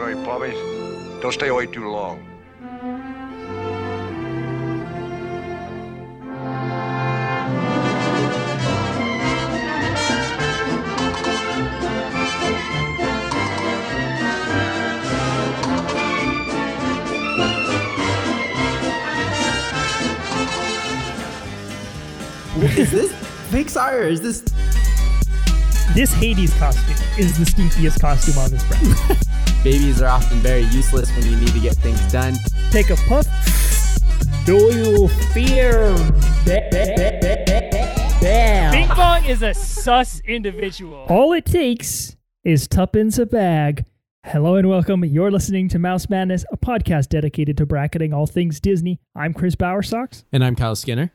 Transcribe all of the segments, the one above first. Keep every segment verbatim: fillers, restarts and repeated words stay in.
Mary Poppins. Don't stay away too long. Is this Pixar or is this... This Hades costume is the stinkiest costume on this brand. Babies are often very useless when you need to get things done. Take a puff. Do you fear... Damn. Bing Bong is a sus individual. All it takes is tuppence a bag. Hello and welcome. You're listening to Mouse Madness, a podcast dedicated to bracketing all things Disney. I'm Chris Bowersox. And I'm Kyle Skinner.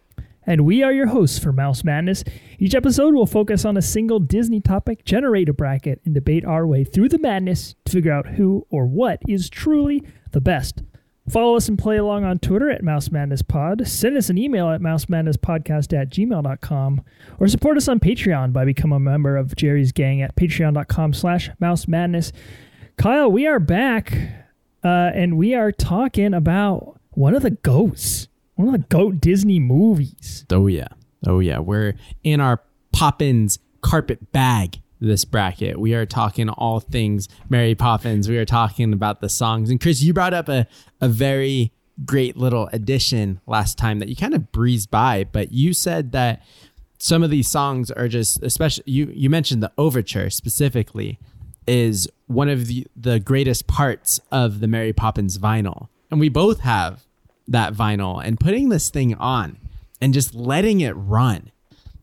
And we are your hosts for Mouse Madness. Each episode will focus on a single Disney topic, generate a bracket, and debate our way through the madness to figure out who or what is truly the best. Follow us and play along on Twitter at Mouse Madness Pod. Send us an email at mousemadnesspodcast at gmail dot com. Or support us on Patreon by becoming a member of Jerry's Gang at patreon dot com slash mouse madness. Kyle, we are back, uh, and we are talking about one of the ghosts. One of the GOAT Disney movies. Oh, yeah. Oh, yeah. We're in our Poppins carpet bag this bracket. We are talking all things Mary Poppins. We are talking about the songs. And, Chris, you brought up a, a very great little addition last time that you kind of breezed by. But you said that some of these songs are just, especially, you, you mentioned the overture specifically, is one of the, the greatest parts of the Mary Poppins vinyl. And we both have that vinyl, and putting this thing on and just letting it run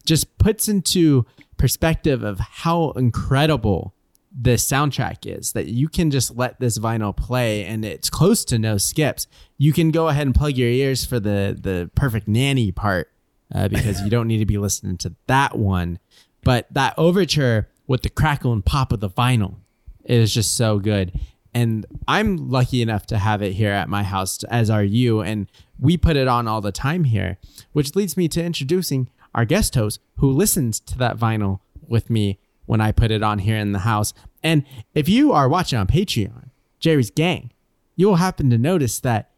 just puts into perspective of how incredible this soundtrack is, that you can just let this vinyl play and it's close to no skips. You can go ahead and plug your ears for the, the perfect nanny part uh, because you don't need to be listening to that one. But that overture with the crackle and pop of the vinyl is just so good. And I'm lucky enough to have it here at my house, as are you. And we put it on all the time here, which leads me to introducing our guest host who listens to that vinyl with me when I put it on here in the house. And if you are watching on Patreon, Jerry's Gang, you will happen to notice that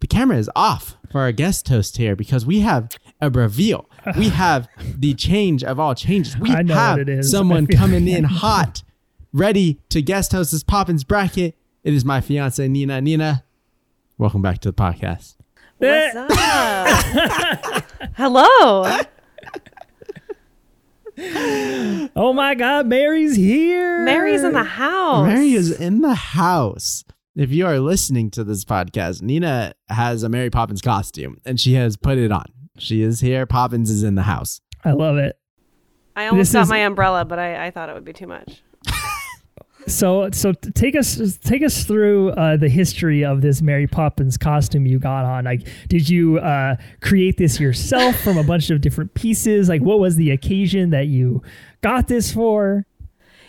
the camera is off for our guest host here because we have a reveal. We have the change of all changes. We I know have what it is. someone coming in hot. Ready to guest host this Poppins bracket. It is my fiance, Nina. Nina, welcome back to the podcast. What's up? Hello. Oh my God, Mary's here. Mary's in the house. Mary is in the house. If you are listening to this podcast, Nina has a Mary Poppins costume and she has put it on. She is here. Poppins is in the house. I love it. I almost this got is- my umbrella, but I, I thought it would be too much. So, so take us take us through uh, the history of this Mary Poppins costume you got on. Like, did you uh, create this yourself from a bunch of different pieces? Like, what was the occasion that you got this for?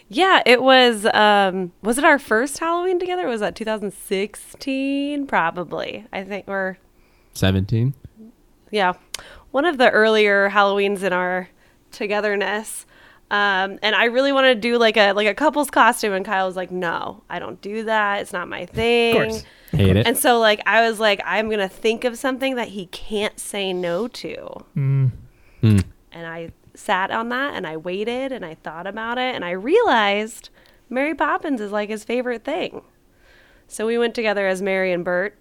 Yeah, it was. Um, was it our first Halloween together? Was that two thousand sixteen? Probably. I think we're seventeen. Yeah, one of the earlier Halloweens in our togetherness. Um, and I really wanted to do like a like a couple's costume, and Kyle was like, "No, I don't do that. It's not my thing." Of course, hate it. And so like I was like, "I'm gonna think of something that he can't say no to." Mm. Mm. And I sat on that, and I waited, and I thought about it, and I realized Mary Poppins is like his favorite thing. So we went together as Mary and Bert,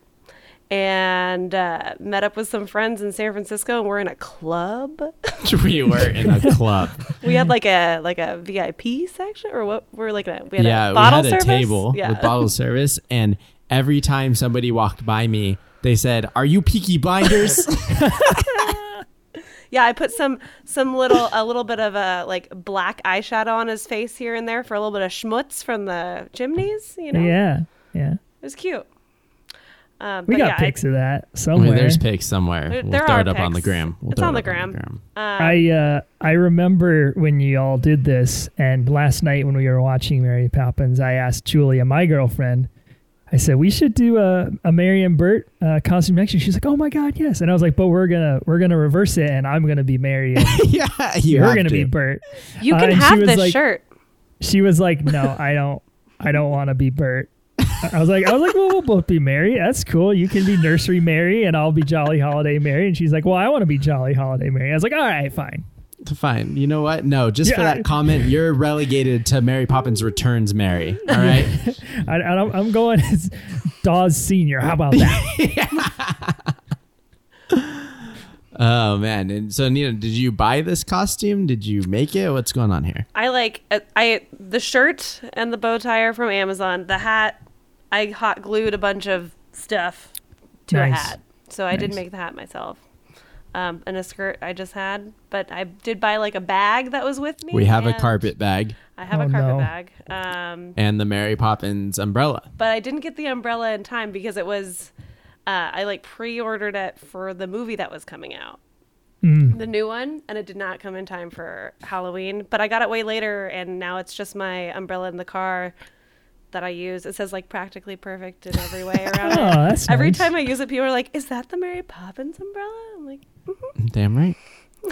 and uh, met up with some friends in San Francisco, and we're in a club. We were in a club. We had like a like a V I P section, or what? We're like a we had yeah, a bottle we had service? a table yeah. with bottle service, and every time somebody walked by me, they said, "Are you Peaky Blinders?" Yeah, I put some some little a little bit of a like black eyeshadow on his face here and there for a little bit of schmutz from the chimneys, you know. Yeah, yeah, it was cute. Um, we got yeah, pics I, of that somewhere. I mean, there's pics somewhere. There, we'll there throw are it up pics. on the gram. We'll it's on, it the gram. on the gram. Um, I uh, I remember when you all did this, and last night when we were watching Mary Poppins, I asked Julia, my girlfriend, I said we should do a, a Mary and Bert uh, costume next year. She's like, "Oh my God, yes!" And I was like, "But we're gonna we're gonna reverse it, and I'm gonna be Mary. And yeah, you we're have gonna to. be Bert. You uh, can have this like, shirt." She was like, "No, I don't. I don't want to be Bert." I was like, I was like, well, we'll both be Mary. That's cool. You can be Nursery Mary, and I'll be Jolly Holiday Mary. And she's like, well, I want to be Jolly Holiday Mary. I was like, all right, fine. Fine. You know what? No, just yeah. for that comment, you're relegated to Mary Poppins Returns Mary. All right. I, I'm, I'm going as Dawes Senior. How about that? Oh man. And so Nina, did you buy this costume? Did you make it? What's going on here? I like I the shirt and the bow tie are from Amazon. The hat, I hot glued a bunch of stuff to nice. a hat. So I nice. did make the hat myself. Um, and a skirt I just had, but I did buy like a bag that was with me. We have a carpet bag. I have oh, a carpet no. bag. Um, and the Mary Poppins umbrella. But I didn't get the umbrella in time because it was, uh, I like pre-ordered it for the movie that was coming out. Mm. The new one. And it did not come in time for Halloween, but I got it way later. And now it's just my umbrella in the car that I use. It says like practically perfect in every way around. oh, that's every nice. time I use it, people are like, is that the Mary Poppins umbrella? I'm like, mm-hmm. Damn right.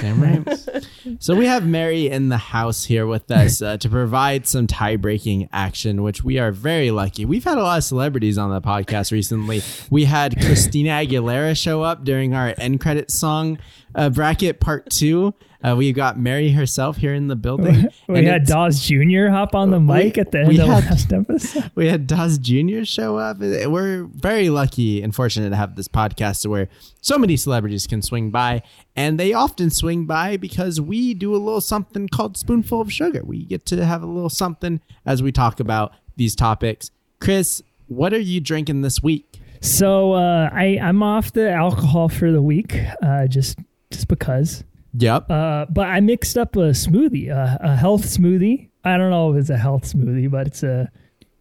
Damn right. So we have Mary in the house here with us uh, to provide some tie-breaking action, which we are very lucky. We've had a lot of celebrities on the podcast recently. We had Christina Aguilera show up during our end credits song uh, bracket part two. Uh, we got Mary herself here in the building. We and had Dawes Junior hop on the we, mic at the end of had, last episode. We had Dawes Junior show up. We're very lucky and fortunate to have this podcast where so many celebrities can swing by. And they often swing by because we do a little something called Spoonful of Sugar. We get to have a little something as we talk about these topics. Chris, what are you drinking this week? So uh, I, I'm off the alcohol for the week uh, just just because. Yep. Uh, but I mixed up a smoothie, uh, a health smoothie. I don't know if it's a health smoothie, but it's a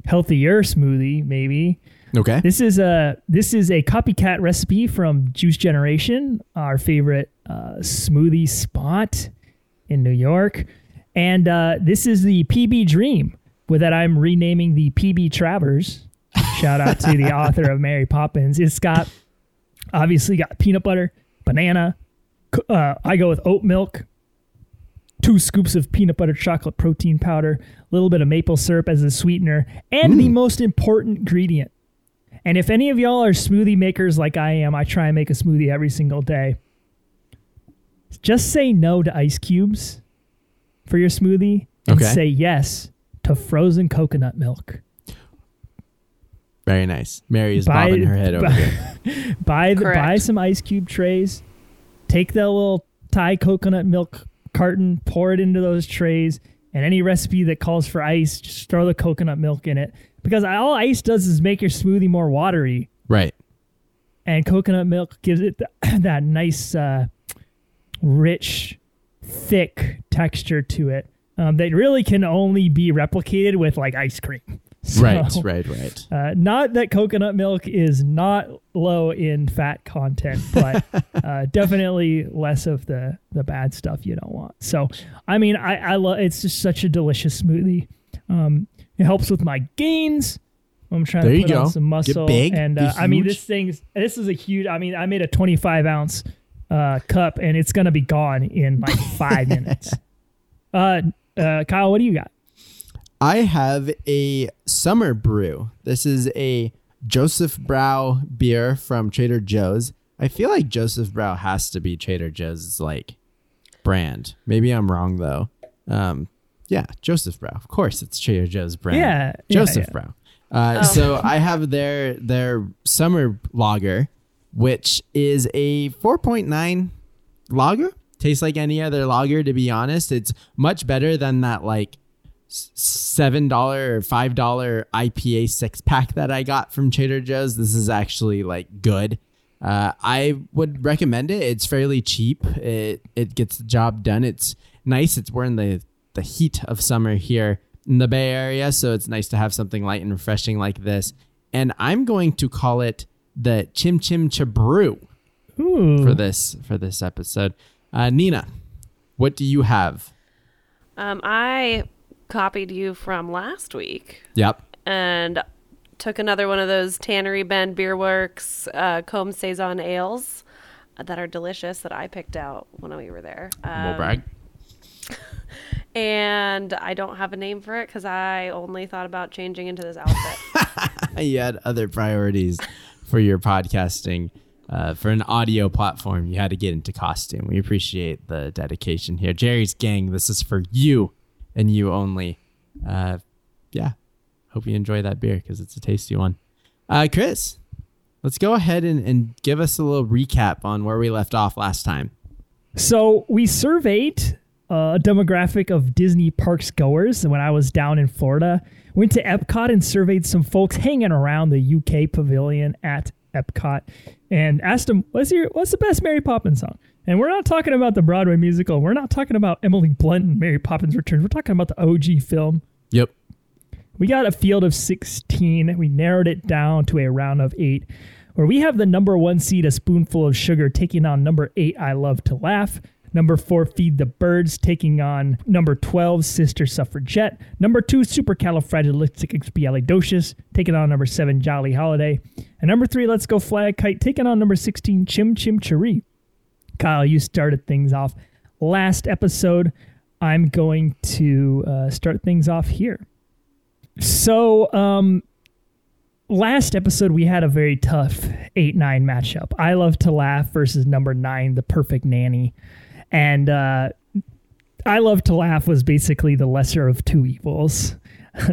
healthier smoothie, maybe. Okay. This is a this is a copycat recipe from Juice Generation, our favorite uh, smoothie spot in New York, and uh, this is the P B Dream, with that I'm renaming the P B Travers. Shout out to the author of Mary Poppins. It's got obviously got peanut butter, banana. Uh, I go with oat milk, two scoops of peanut butter chocolate protein powder, a little bit of maple syrup as a sweetener, and mm. the most important ingredient. And if any of y'all are smoothie makers like I am, I try and make a smoothie every single day. Just say no to ice cubes for your smoothie and okay. say yes to frozen coconut milk. Very nice. Mary is buy, bobbing her head over buy, here. buy, the, buy some ice cube trays. Take that little Thai coconut milk carton, pour it into those trays, and any recipe that calls for ice, just throw the coconut milk in it. Because all ice does is make your smoothie more watery. Right. And coconut milk gives it th- that nice, uh, rich, thick texture to it um, that really can only be replicated with like ice cream. So, right, right, right. Uh, not that coconut milk is not low in fat content, but uh, definitely less of the, the bad stuff you don't want. So, I mean, I, I love it's just such a delicious smoothie. Um, it helps with my gains. I'm trying there to put on go. some muscle. Get big, and uh, I mean, this thing's this is a huge. I mean, I made a twenty-five ounce uh, cup, and it's gonna be gone in like five minutes. Uh, uh, Kyle, what do you got? I have a summer brew. This is a Joseph Brau beer from Trader Joe's. I feel like Joseph Brau has to be Trader Joe's like brand. Maybe I'm wrong though. Um, yeah, Joseph Brau. Of course, it's Trader Joe's brand. Yeah, Joseph yeah, yeah. Brau. Uh, oh. So I have their their summer lager, which is a four point nine lager. Tastes like any other lager, to be honest. It's much better than that like seven dollars or five dollars I P A six pack that I got from Trader Joe's. This is actually like good. Uh, I would recommend it. It's fairly cheap. It it gets the job done. It's nice. It's we're in the, the heat of summer here in the Bay Area, so it's nice to have something light and refreshing like this. And I'm going to call it the Chim Chim Cha Brew Ooh. for this for this episode. Uh, Nina, what do you have? Um, I. copied you from last week. Yep. And took another one of those Tannery Bend Beer Works uh, Combe Saison ales that are delicious that I picked out when we were there. Um, we'll brag. And I don't have a name for it because I only thought about changing into this outfit. you had other priorities for your podcasting. Uh, for an audio platform, you had to get into costume. We appreciate the dedication here. Jerry's gang, this is for you and you only. Uh, yeah. Hope you enjoy that beer because it's a tasty one. Uh, Chris, let's go ahead and, and give us a little recap on where we left off last time. So we surveyed uh, a demographic of Disney parks goers when I was down in Florida. Went to Epcot and surveyed some folks hanging around the U K pavilion at Epcot and asked them, what's your what's the best Mary Poppins song? And we're not talking about the Broadway musical. We're not talking about Emily Blunt and Mary Poppins Returns. We're talking about the O G film. Yep. We got a field of sixteen. We narrowed it down to a round of eight, where we have the number one seed, A Spoonful of Sugar, taking on number eight, I Love to Laugh. Number four, Feed the Birds, taking on number twelve, Sister Suffragette. Number two, Supercalifragilisticexpialidocious, taking on number seven, Jolly Holiday. And number three, Let's Go Fly a Kite, taking on number sixteen, Chim Chim Cheree. Kyle, you started things off last episode. I'm going to uh, start things off here. So, um, last episode, we had a very tough eight nine matchup. I Love to Laugh versus number nine, The Perfect Nanny. And uh, I Love to Laugh was basically the lesser of two evils.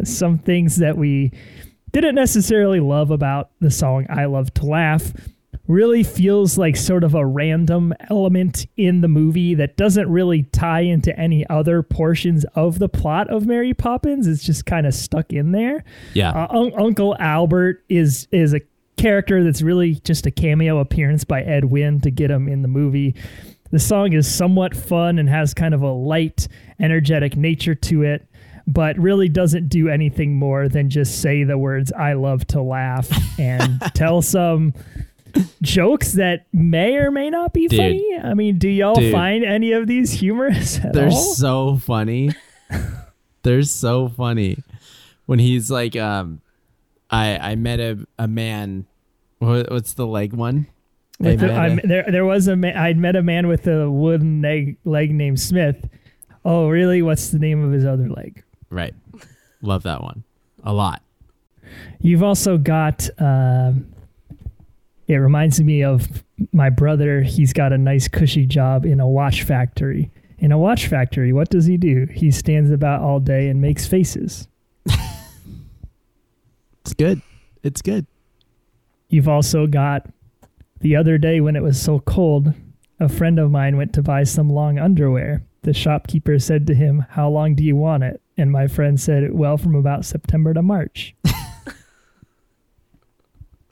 Some things that we didn't necessarily love about the song I Love to Laugh really feels like sort of a random element in the movie that doesn't really tie into any other portions of the plot of Mary Poppins. It's just kind of stuck in there. Yeah. Uh, un- Uncle Albert is is a character that's really just a cameo appearance by Ed Wynn to get him in the movie. The song is somewhat fun and has kind of a light, energetic nature to it, but really doesn't do anything more than just say the words, I love to laugh, and tell some jokes that may or may not be dude, funny. I mean, do y'all dude, find any of these humorous at they're all? So funny. They're so funny. When he's like, um, I I met a, a man. What, what's the leg one? I the, I, a, there, there was a man. I'd met a man with a wooden leg, leg named Smith. Oh, really? What's the name of his other leg? Right. Love that one a lot. You've also got. Uh, it reminds me of my brother. He's got a nice cushy job in a watch factory. In a watch factory, what does he do? He stands about all day and makes faces. It's good. It's good. You've also got. The other day when it was so cold, a friend of mine went to buy some long underwear. The shopkeeper said to him, how long do you want it? And my friend said, well, from about September to March.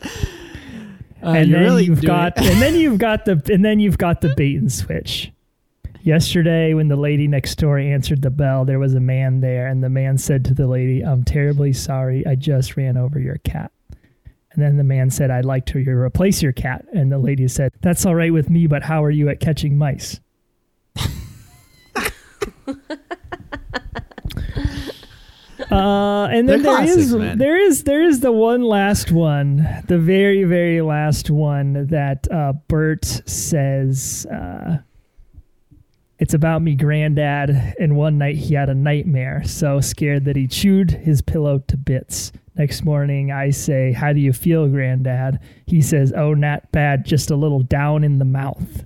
uh, and then really you've got and then you've got the and then you've got the bait and switch. Yesterday when the lady next door answered the bell, there was a man there, and the man said to the lady, I'm terribly sorry, I just ran over your cat. And then the man said, I'd like to replace your cat. And the lady said, that's all right with me, but how are you at catching mice? uh, and then there is, there is there is the one last one, the very, very last one that uh, Bert says, uh, it's about me granddad. And one night he had a nightmare, so scared that he chewed his pillow to bits. Next morning, I say, how do you feel, Granddad? He says, oh, not bad, just a little down in the mouth.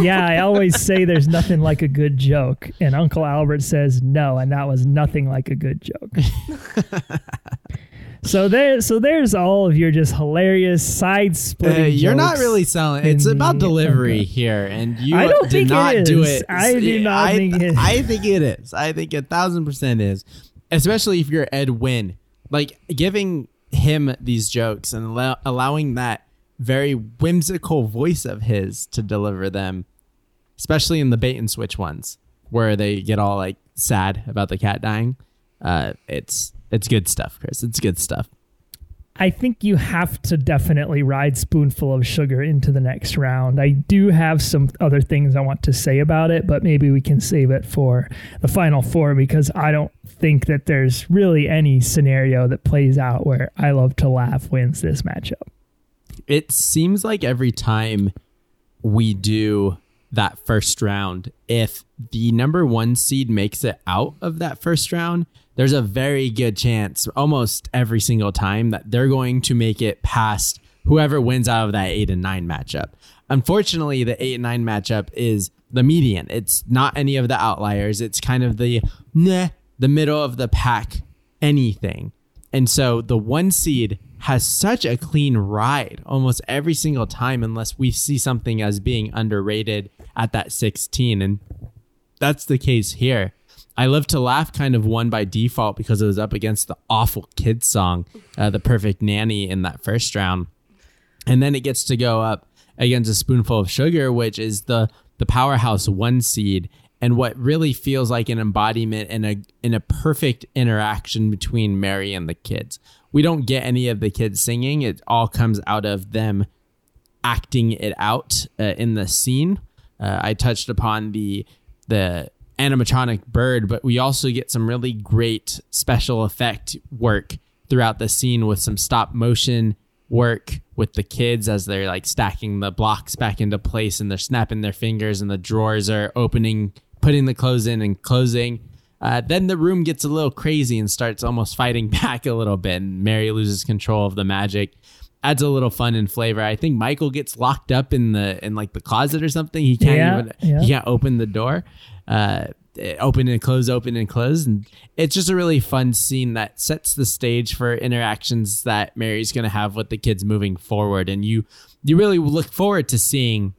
Yeah, I always say there's nothing like a good joke. And Uncle Albert says, no, and that was nothing like a good joke. so, there, so there's all of your just hilarious side-splitting uh, You're jokes not really selling. It's about delivery Uncle. Here, and you I don't did think not it do it. I do not I, think it is. I think it is. I think a thousand percent is, especially if you're Ed Wynn. Like, giving him these jokes and allow- allowing that very whimsical voice of his to deliver them, especially in the bait and switch ones where they get all like sad about the cat dying. Uh, it's it's good stuff, Chris. It's good stuff. I think you have to definitely ride Spoonful of Sugar into the next round. I do have some other things I want to say about it, but maybe we can save it for the final four, because I don't think that there's really any scenario that plays out where I Love to Laugh wins this matchup. It seems like every time we do that first round. If the number one seed makes it out of that first round, there's a very good chance almost every single time that they're going to make it past whoever wins out of that eight and nine matchup. Unfortunately, the eight and nine matchup is the median. It's not any of the outliers. It's kind of the nah, the middle of the pack, anything. And so the one seed has such a clean ride almost every single time, unless we see something as being underrated at that sixteen. And that's the case here. I Love to Laugh kind of won by default because it was up against the awful kids song, uh, The Perfect Nanny, in that first round. And then it gets to go up against A Spoonful of Sugar, which is the the powerhouse one seed. And what really feels like an embodiment and a in a perfect interaction between Mary and the kids. We don't get any of the kids singing. It all comes out of them acting it out uh, in the scene. Uh, I touched upon the the animatronic bird, but we also get some really great special effect work throughout the scene with some stop motion work with the kids as they're like stacking the blocks back into place and they're snapping their fingers and the drawers are opening, putting the clothes in and closing. Uh, then the room gets a little crazy and starts almost fighting back a little bit. And Mary loses control of the magic. Adds a little fun and flavor. I think Michael gets locked up in the in like the closet or something. He can't yeah, even yeah. he can't open the door. Uh, open and close, open and close. And it's just a really fun scene that sets the stage for interactions that Mary's going to have with the kids moving forward. And you you really look forward to seeing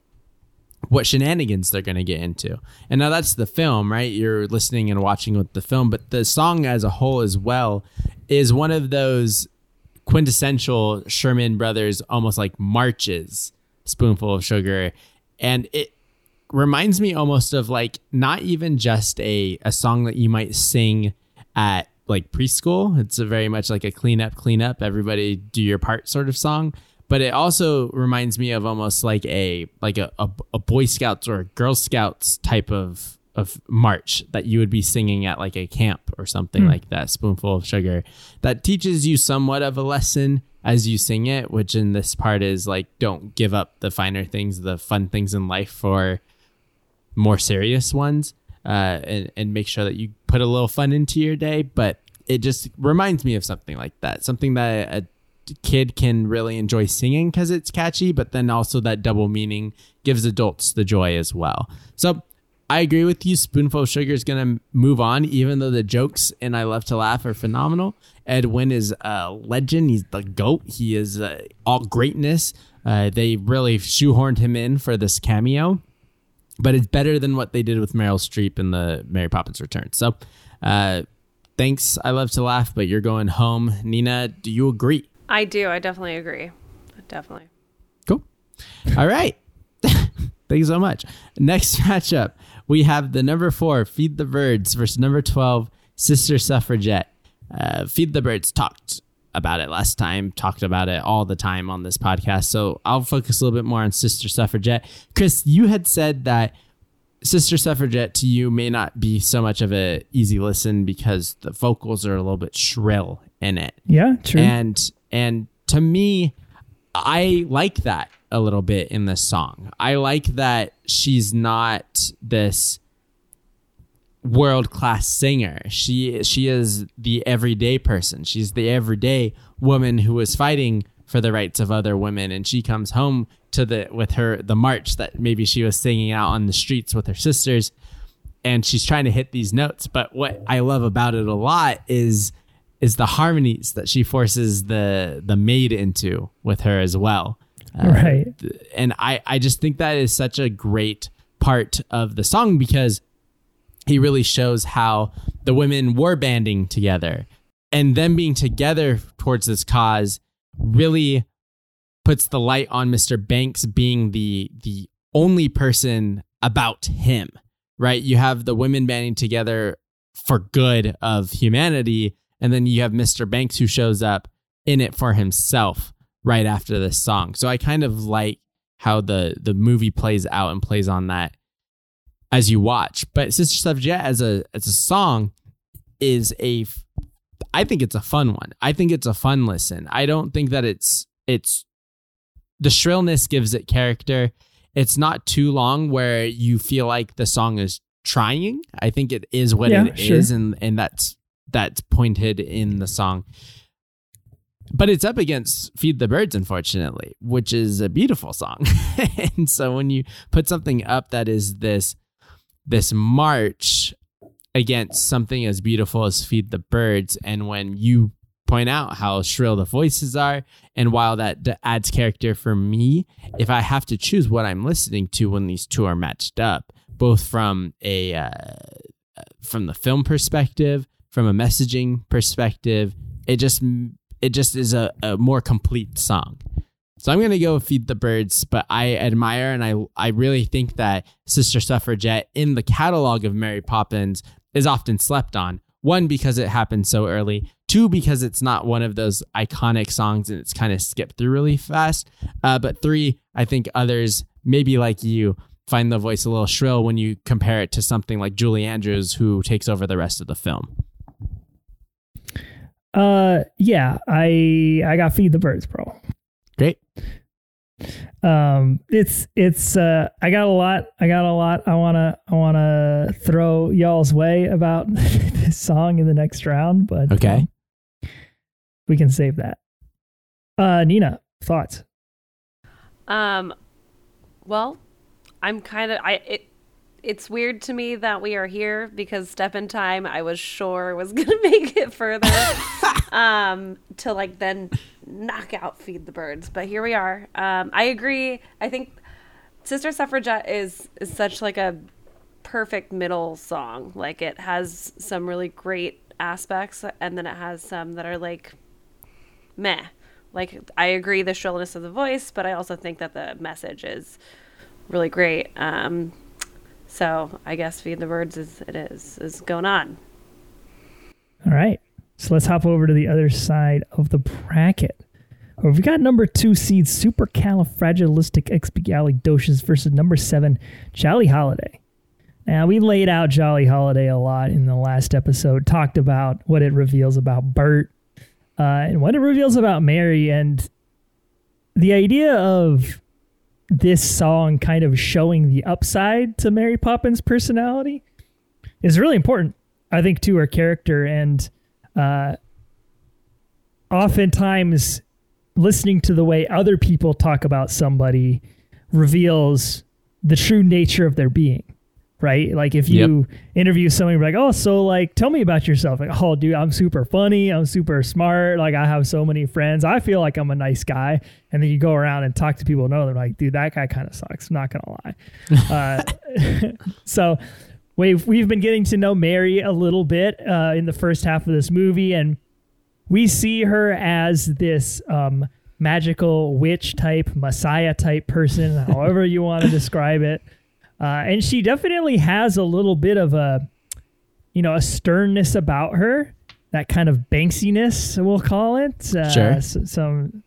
what shenanigans they're going to get into. And now that's the film, right? You're listening and watching with the film, but the song as a whole as well is one of those quintessential Sherman Brothers, almost like marches, Spoonful of Sugar. And it reminds me almost of like, not even just a, a song that you might sing at like preschool. It's a very much like a clean up, clean up, everybody do your part sort of song. But it also reminds me of almost like a like a, a, a Boy Scouts or a Girl Scouts type of, of march that you would be singing at like a camp or something mm. like that, Spoonful of Sugar. That teaches you somewhat of a lesson as you sing it, which in this part is like, don't give up the finer things, the fun things in life for more serious ones, uh, and, and make sure that you put a little fun into your day. But it just reminds me of something like that, something that a kid can really enjoy singing because it's catchy, but then also that double meaning gives adults the joy as well. So I agree with you. Spoonful of Sugar is going to move on, even though the jokes in I Love to Laugh are phenomenal. Ed Wynn is a legend. He's the GOAT. He is uh, all greatness. Uh, they really shoehorned him in for this cameo, but it's better than what they did with Meryl Streep in the Mary Poppins Returns. So uh, thanks, I Love to Laugh, but you're going home. Nina, do you agree? I do. I definitely agree. Definitely. Cool. All right. Thank you so much. Next matchup, we have the number four, Feed the Birds, versus number twelve, Sister Suffragette. Uh, Feed the Birds talked about it last time, talked about it all the time on this podcast. So I'll focus a little bit more on Sister Suffragette. Chris, you had said that Sister Suffragette to you may not be so much of an easy listen because the vocals are a little bit shrill in it. Yeah, true. And And to me, I like that a little bit in this song. I like that she's not this world-class singer. She she is the everyday person. She's the everyday woman who is fighting for the rights of other women. And she comes home to the with her the march that maybe she was singing out on the streets with her sisters. And she's trying to hit these notes. But what I love about it a lot is... is the harmonies that she forces the the maid into with her as well. Uh, right. Th- and I, I just think that is such a great part of the song because he really shows how the women were banding together, and them being together towards this cause really puts the light on Mister Banks being the the only person about him, right? You have the women banding together for good of humanity, and then you have Mister Banks who shows up in it for himself right after this song. So I kind of like how the, the movie plays out and plays on that as you watch. But Sister Suffragette as a as a song is a, I think it's a fun one. I think it's a fun listen. I don't think that it's, it's, the shrillness gives it character. it's not too long where you feel like the song is trying. I think it is what yeah, it sure. is, and and that's that's pointed in the song. But it's up against Feed the Birds, unfortunately, which is a beautiful song. And so when you put something up that is this this march against something as beautiful as Feed the Birds, and when you point out how shrill the voices are, and while that d- adds character for me, if I have to choose what I'm listening to when these two are matched up, both from a uh, from the film perspective, from a messaging perspective, it just... It just is a, a more complete song. So I'm going to go Feed the Birds, but I admire and I I really think that Sister Suffragette in the catalog of Mary Poppins is often slept on. One, because it happened so early. Two, because it's not one of those iconic songs and it's kind of skipped through really fast. Uh, but three, I think others, maybe like you, find the voice a little shrill when you compare it to something like Julie Andrews, who takes over the rest of the film. Uh, yeah, I, I got Feed the Birds, bro. Great. Um, it's, it's, uh, I got a lot, I got a lot. I want to, I want to throw y'all's way about this song in the next round, but okay, um, we can save that. Uh, Nina, thoughts? Um, well, I'm kind of, I, it, It's weird to me that we are here because Step in Time, I was sure was going to make it further um, to like then knock out Feed the Birds. But here we are. Um, I agree. I think Sister Suffragette is, is such like a perfect middle song. Like it has some really great aspects and then it has some that are like meh. Like I agree the shrillness of the voice, but I also think that the message is really great. Um So I guess Feed the Birds is it is is going on. All right. So let's hop over to the other side of the bracket. We've got number two seed Supercalifragilisticexpialidocious versus number seven Jolly Holiday. Now we laid out Jolly Holiday a lot in the last episode. Talked about what it reveals about Bert uh, and what it reveals about Mary, and the idea of this song kind of showing the upside to Mary Poppins' personality is really important, I think, to her character. And uh, oftentimes listening to the way other people talk about somebody reveals the true nature of their being, right? Like if you yep. interview somebody like, oh, so like, tell me about yourself. Like, oh dude, I'm super funny. I'm super smart. Like I have so many friends. I feel like I'm a nice guy. And then you go around and talk to people and know they're like, dude, that guy kind of sucks. I'm not going to lie. uh, so we've, we've been getting to know Mary a little bit uh, in the first half of this movie. And we see her as this um, magical witch type, messiah type person, however you want to describe it. Uh, and she definitely has a little bit of a, you know, a sternness about her, that kind of Banksiness, we'll call it, uh, sure. s- some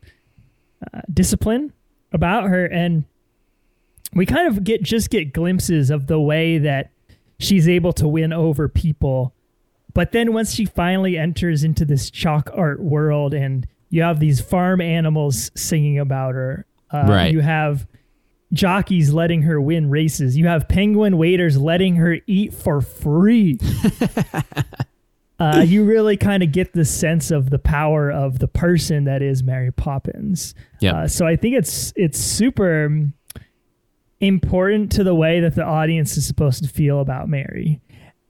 uh, discipline about her. And we kind of get just get glimpses of the way that she's able to win over people. But then once she finally enters into this chalk art world and you have these farm animals singing about her, uh, right. you have... jockeys letting her win races. You have penguin waiters letting her eat for free. uh, you really kind of get the sense of the power of the person that is Mary Poppins. Yep. Uh, so I think it's it's super important to the way that the audience is supposed to feel about Mary.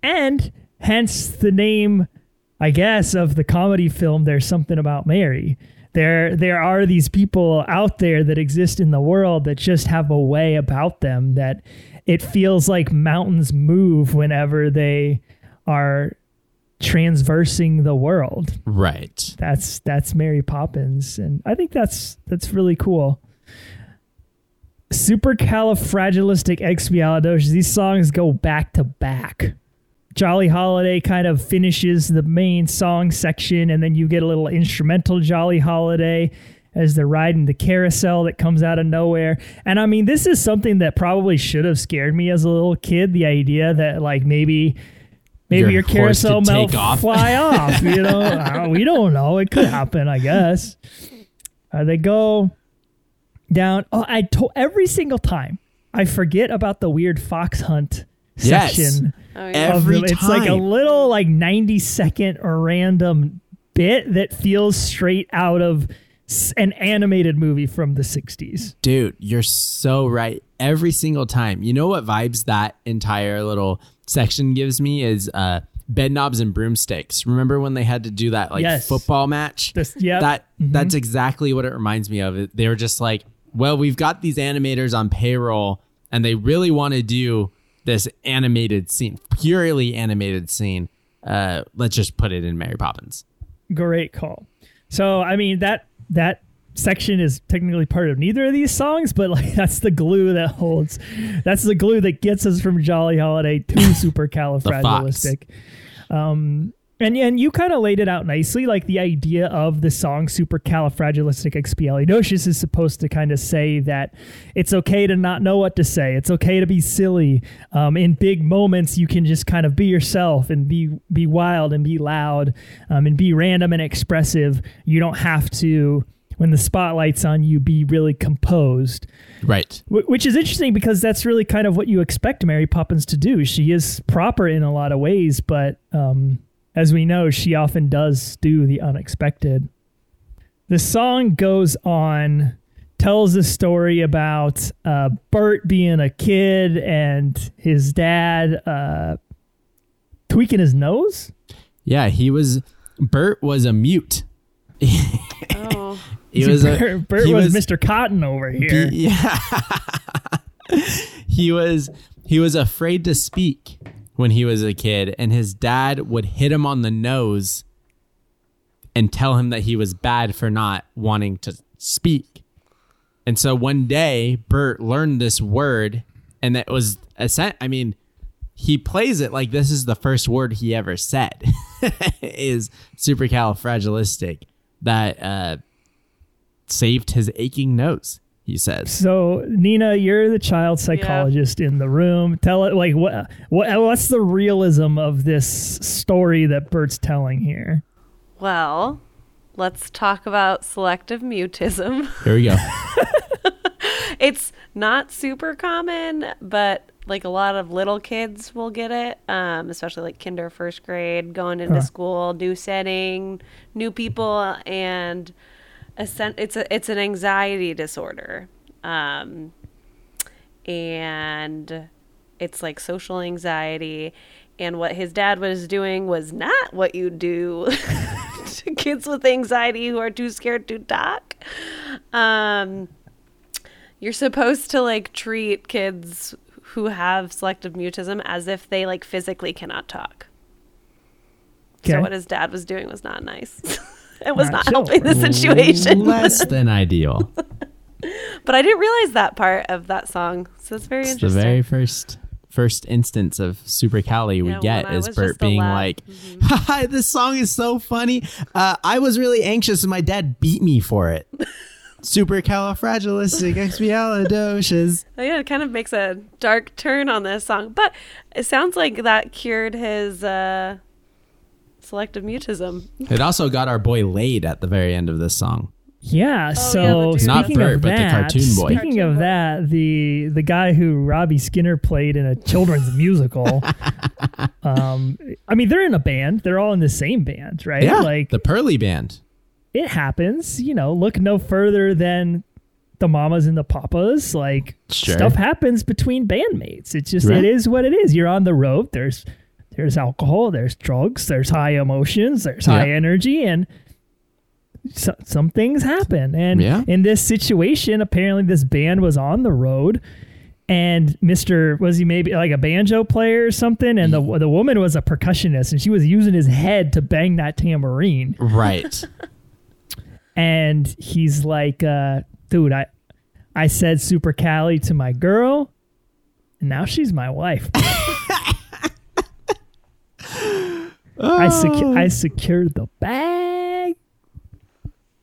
And hence the name, I guess, of the comedy film, There's Something About Mary. There there are these people out there that exist in the world that just have a way about them that it feels like mountains move whenever they are transversing the world. Right. That's that's Mary Poppins. And I think that's that's really cool. Supercalifragilisticexpialidocious. These songs go back to back. Jolly Holiday kind of finishes the main song section, and then you get a little instrumental Jolly Holiday as they're riding the carousel that comes out of nowhere. And I mean, this is something that probably should have scared me as a little kid, the idea that like maybe maybe your, your carousel might fly off, you know. uh, we don't know. It could happen, I guess. Uh, they go down. Oh, I to- every single time I forget about the weird fox hunt section. Yes. Oh, yeah. Every it's time. It's like a little like ninety second or random bit that feels straight out of an animated movie from the sixties. Dude, you're so right. Every single time. You know what vibes that entire little section gives me is uh, Bedknobs and Broomsticks. Remember when they had to do that like yes. football match? This, yep. That mm-hmm. That's exactly what it reminds me of. They were just like, well, we've got these animators on payroll and they really want to do this animated scene, purely animated scene. Uh, let's just put it in Mary Poppins. Great call. So, I mean, that that section is technically part of neither of these songs, but like that's the glue that holds. That's the glue that gets us from Jolly Holiday to Supercalifragilistic. Um, and and you kind of laid it out nicely, like the idea of the song Supercalifragilisticexpialidocious is supposed to kind of say that it's okay to not know what to say. It's okay to be silly. Um, in big moments, you can just kind of be yourself and be be wild and be loud um, and be random and expressive. You don't have to, when the spotlight's on you, be really composed. Right. W- which is interesting because that's really kind of what you expect Mary Poppins to do. She is proper in a lot of ways, but um, as we know, she often does do the unexpected. The song goes on, tells a story about uh, Bert being a kid and his dad uh, tweaking his nose. Yeah, he was, Bert was a mute. Oh. He was Bert, a, Bert he was, was Mister Cotton over here. He, yeah. he was he was afraid to speak when he was a kid, and his dad would hit him on the nose and tell him that he was bad for not wanting to speak. And so one day Bert learned this word, and that was a sentence. I mean, he plays it like this is the first word he ever said is supercalifragilistic. That uh, saved his aching nose, he says. So, Nina, you're the child psychologist yeah. in the room. Tell it, like, what, what, what's the realism of this story that Bert's telling here? Well, let's talk about selective mutism. Here we go. It's not super common, but like a lot of little kids will get it, um, especially like kinder, first grade, going into huh. school, new setting, new people, and a sen- it's a, it's an anxiety disorder, um, and it's like social anxiety. And what his dad was doing was not what you do to kids with anxiety who are too scared to talk. Um, you're supposed to like treat kids who have selective mutism as if they like physically cannot talk. Okay. So what his dad was doing was not nice. It was not, not helping the situation. Less than ideal. But I didn't realize that part of that song. So it's very it's interesting. The very first first instance of Supercali we yeah, get is Bert being like, mm-hmm. "Hi, this song is so funny. Uh, I was really anxious and my dad beat me for it." Supercalifragilisticexpialidocious. Oh, yeah, it kind of makes a dark turn on this song, but it sounds like that cured his uh, selective mutism. It also got our boy laid at the very end of this song. Yeah, oh, so yeah, not Bert, but the cartoon boy. Speaking cartoon of boy. that, the the guy who Robbie Skinner played in a children's musical. Um, I mean, they're in a band. They're all in the same band, right? Yeah, like the Pearly Band. It happens, you know, look no further than the mamas and the papas. Like sure. Stuff happens between bandmates. It's just, right. It is what it is. You're on the road. There's, there's alcohol, there's drugs, there's high emotions, there's yep. high energy, and so, some things happen. And yeah. in this situation, apparently this band was on the road, and Mister was he maybe like a banjo player or something, and the the woman was a percussionist, and she was using his head to bang that tambourine. Right. And he's like, uh, dude, I I said super Cali to my girl, and now she's my wife. oh. I, secu- I secured the bag.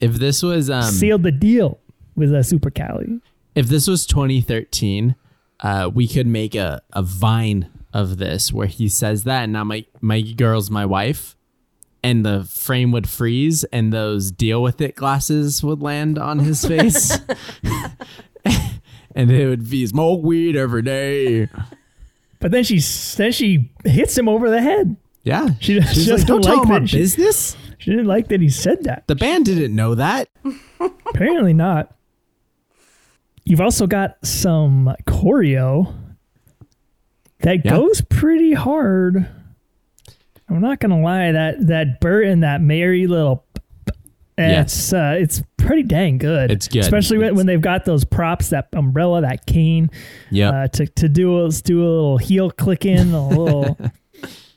If this was... Um, sealed the deal with uh, super Cali. If this was twenty thirteen, uh, we could make a, a vine of this where he says that, and now my, my girl's my wife. And the frame would freeze, and those deal with it glasses would land on his face. and it would be smoke weed every day. But then she then she hits him over the head. Yeah, she, she's she like, "Don't like tell him my she, business." She didn't like that he said that. The band didn't know that. Apparently not. You've also got some choreo that yeah. goes pretty hard. I'm not gonna lie, that that Bert and that Mary little, it's yes. uh, it's pretty dang good. It's good, especially it's, when, when they've got those props, that umbrella, that cane. Yeah, uh, to to do a, do a little heel clicking, a little.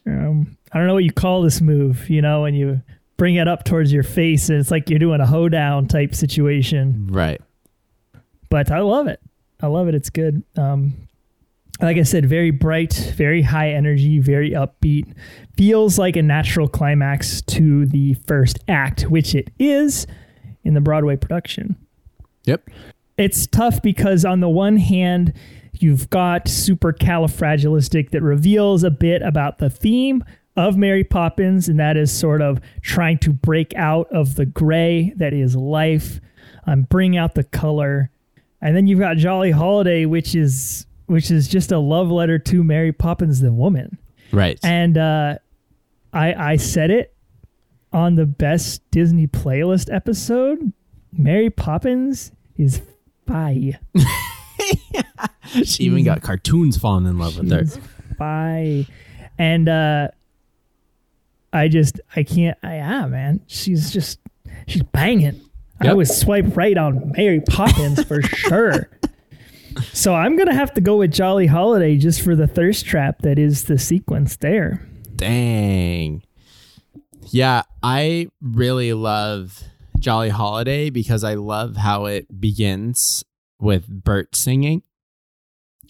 Um, I don't know what you call this move, you know, when you bring it up towards your face and it's like you're doing a hoedown type situation. Right. But I love it. I love it. It's good. Um, like I said, very bright, very high energy, very upbeat. Feels like a natural climax to the first act, which it is in the Broadway production. Yep. It's tough because on the one hand, you've got Supercalifragilistic that reveals a bit about the theme of Mary Poppins, and that is sort of trying to break out of the gray that is life, um, bring out the color. And then you've got Jolly Holiday, which is which is just a love letter to Mary Poppins the woman. Right. And uh, I, I said it on the best Disney playlist episode, Mary Poppins is fire. She She's, even got cartoons falling in love with her. Bye. And uh, I just, I can't, I, ah, man. She's just, she's banging. Yep. I would swipe right on Mary Poppins for sure. So I'm going to have to go with Jolly Holiday just for the thirst trap that is the sequence there. Dang. Yeah, I really love Jolly Holiday because I love how it begins with Bert singing.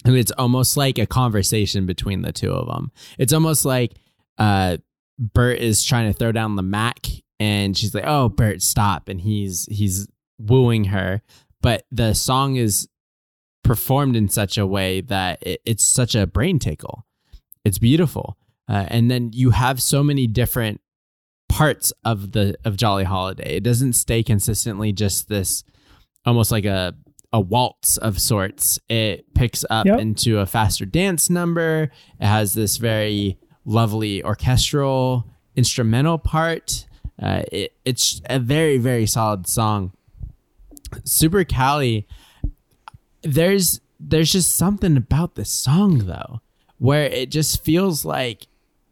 And it's almost like a conversation between the two of them. It's almost like uh, Bert is trying to throw down the Mac and she's like, "Oh, Bert, stop." And he's he's wooing her. But the song is performed in such a way that it, it's such a brain tickle. It's beautiful. Uh, and then you have so many different parts of the of Jolly Holiday. It doesn't stay consistently just this almost like a a waltz of sorts. It picks up yep. into a faster dance number. It has this very lovely orchestral instrumental part. Uh, it, it's a very, very solid song. Super Cali. There's, there's just something about this song though, where it just feels like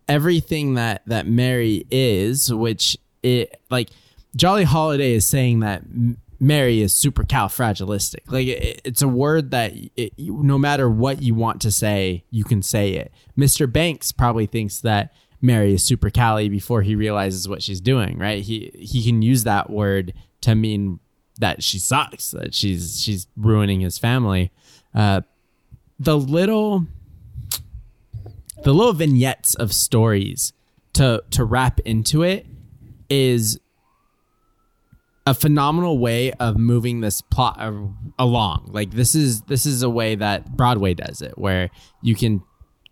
everything that, that Mary is, which it like Jolly Holiday is saying that m- Mary is supercalifragilistic. Like it, it's a word that it, you, no matter what you want to say, you can say it. Mister Banks probably thinks that Mary is supercali before he realizes what she's doing. Right? He he can use that word to mean that she sucks, that she's she's ruining his family. Uh, the little the little vignettes of stories to to wrap into it is a phenomenal way of moving this plot along. Like this is this is a way that Broadway does it, where you can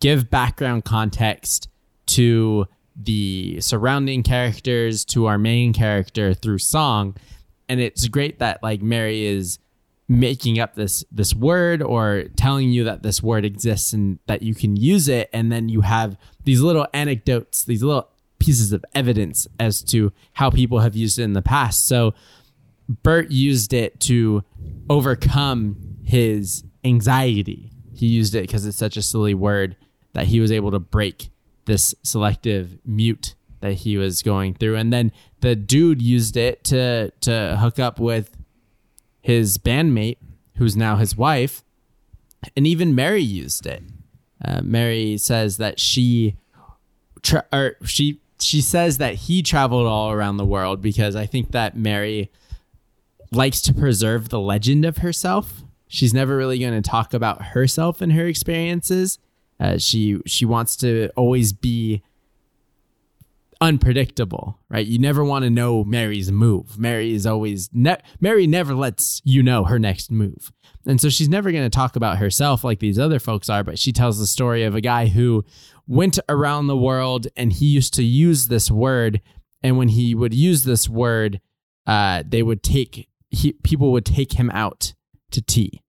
give background context to the surrounding characters, to our main character through song. And it's great that like Mary is making up this this word or telling you that this word exists and that you can use it. And then you have these little anecdotes, these little pieces of evidence as to how people have used it in the past. So Bert used it to overcome his anxiety. He used it because it's such a silly word that he was able to break this selective mute that he was going through. And then the dude used it to to hook up with his bandmate, who's now his wife. And even Mary used it. Uh, Mary says that she tra- or she She says that he traveled all around the world because I think that Mary likes to preserve the legend of herself. She's never really going to talk about herself and her experiences. Uh, she she wants to always be unpredictable, right? You never want to know Mary's move. Mary is always ne- Mary never lets you know her next move. And so she's never going to talk about herself like these other folks are, but she tells the story of a guy who went around the world and he used to use this word. And when he would use this word, uh, they would take, he, people would take him out to tea.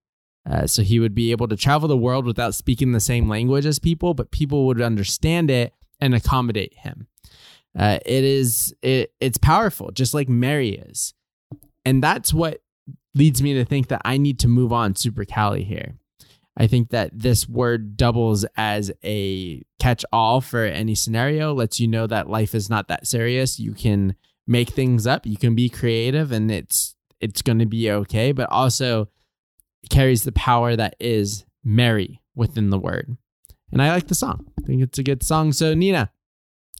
Uh, so he would be able to travel the world without speaking the same language as people, but people would understand it and accommodate him. Uh, it is it, it's powerful, just like Mary is. And that's what leads me to think that I need to move on Supercali here. I think that this word doubles as a catch-all for any scenario, lets you know that life is not that serious. You can make things up, you can be creative, and it's it's going to be okay, but also carries the power that is Mary within the word. And I like the song. I think it's a good song. So Nina,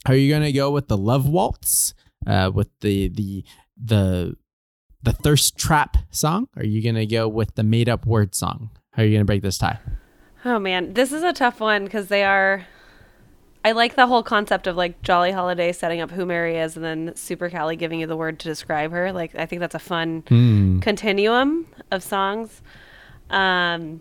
are you going to go with the Love Waltz, uh, with the the the the Thirst Trap song? Or are you going to go with the made up word song? How are you going to break this tie? Oh, man. This is a tough one because they are... I like the whole concept of like Jolly Holiday setting up who Mary is and then Supercali giving you the word to describe her. Like, I think that's a fun mm. continuum of songs. Um,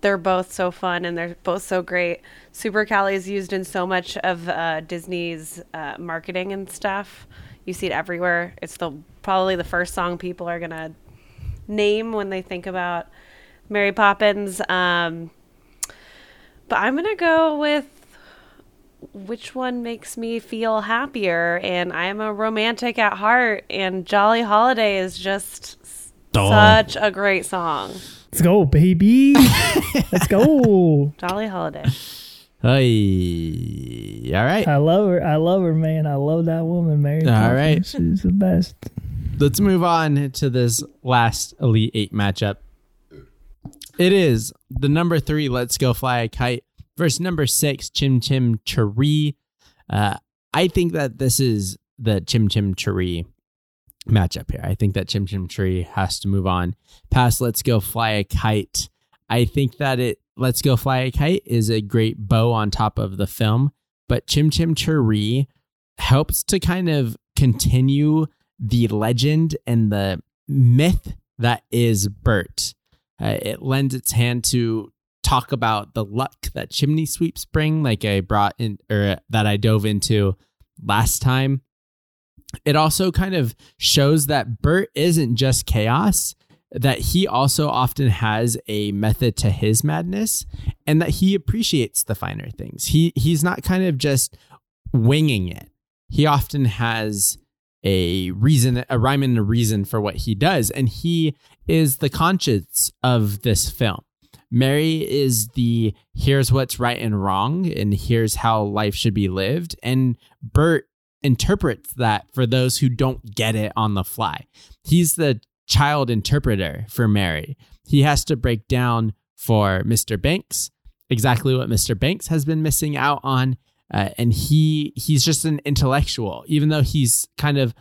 they're both so fun and they're both so great. Supercali is used in so much of uh, Disney's uh, marketing and stuff. You see it everywhere. It's the probably the first song people are going to name when they think about Mary Poppins. Um, but I'm going to go with which one makes me feel happier. And I'm a romantic at heart. And Jolly Holiday is just oh. such a great song. Let's go, baby. Let's go. Jolly Holiday. Hey, all right. I love her. I love her, man. I love that woman, Mary Poppins. All right. She's the best. Let's move on to this last Elite Eight matchup. It is the number three, Let's Go Fly a Kite, versus number six, Chim Chim Cheree. Uh, I think that this is the Chim Chim Cheree matchup here. I think that Chim Chim Cheree has to move on past Let's Go Fly a Kite. I think that it Let's Go Fly a Kite is a great bow on top of the film, but Chim Chim Cheree helps to kind of continue the legend and the myth that is Bert. Uh, it lends its hand to talk about the luck that chimney sweeps bring, like I brought in or that I dove into last time. It also kind of shows that Bert isn't just chaos, that he also often has a method to his madness and that he appreciates the finer things. He he's not kind of just winging it. He often has a reason, a rhyme and a reason for what he does. And he is the conscience of this film. Mary is the here's what's right and wrong and here's how life should be lived. And Bert interprets that for those who don't get it on the fly. He's the child interpreter for Mary. He has to break down for Mister Banks exactly what Mister Banks has been missing out on. Uh, and he he's just an intellectual, even though he's kind of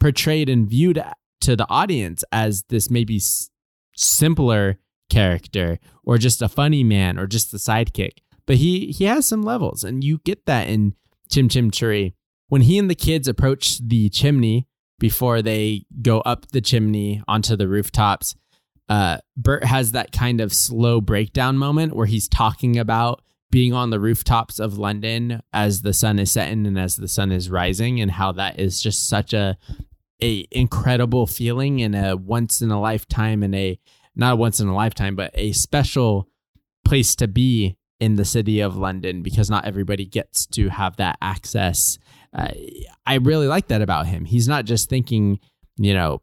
portrayed and viewed to the audience as this maybe s- simpler character or just a funny man or just the sidekick. But he he has some levels, and you get that in Chim Chim Cheree. When he and the kids approach the chimney before they go up the chimney onto the rooftops, uh, Bert has that kind of slow breakdown moment where he's talking about being on the rooftops of London as the sun is setting and as the sun is rising, and how that is just such a a incredible feeling and a once in a lifetime and a not a once in a lifetime, but a special place to be in the city of London, because not everybody gets to have that access. Uh, I really like that about him. He's not just thinking, you know,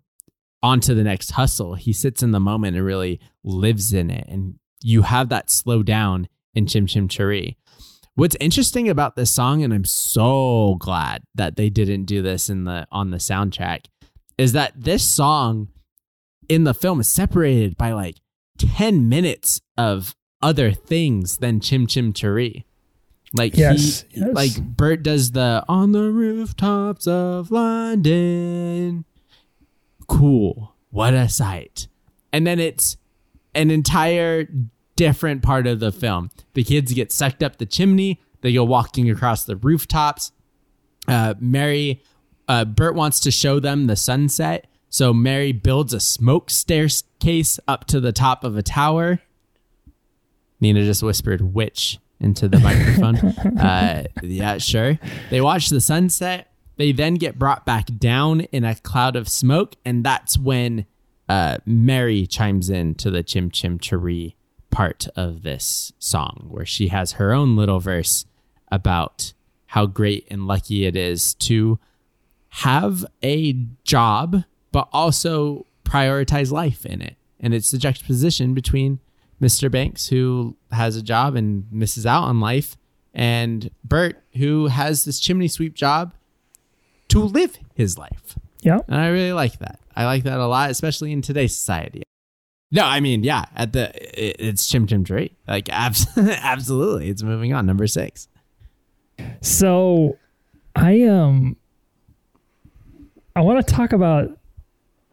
on to the next hustle. He sits in the moment and really lives in it. And you have that slow down in Chim Chim Cheree. What's interesting about this song, and I'm so glad that they didn't do this in the on the soundtrack, is that this song in the film is separated by like ten minutes of other things than Chim Chim Cheree. Like yes, he, yes. like Bert does the on the rooftops of London. Cool, what a sight! And then it's an entire different part of the film. The kids get sucked up the chimney. They go walking across the rooftops. Uh, Mary, uh, Bert wants to show them the sunset. So Mary builds a smoke staircase up to the top of a tower. Nina just whispered "witch" into the microphone. uh, yeah, sure. They watch the sunset. They then get brought back down in a cloud of smoke. And that's when uh, Mary chimes in to the Chim Chim Cheree part of this song, where she has her own little verse about how great and lucky it is to have a job, but also prioritize life in it. And it's the juxtaposition between Mister Banks, who has a job and misses out on life, and Bert, who has this chimney sweep job to live his life. Yeah. And I really like that. I like that a lot, especially in today's society. No, I mean, yeah, at the it, it's Chim Chim Tree. Like, abs- absolutely. It's moving on. Number six. So I um I want to talk about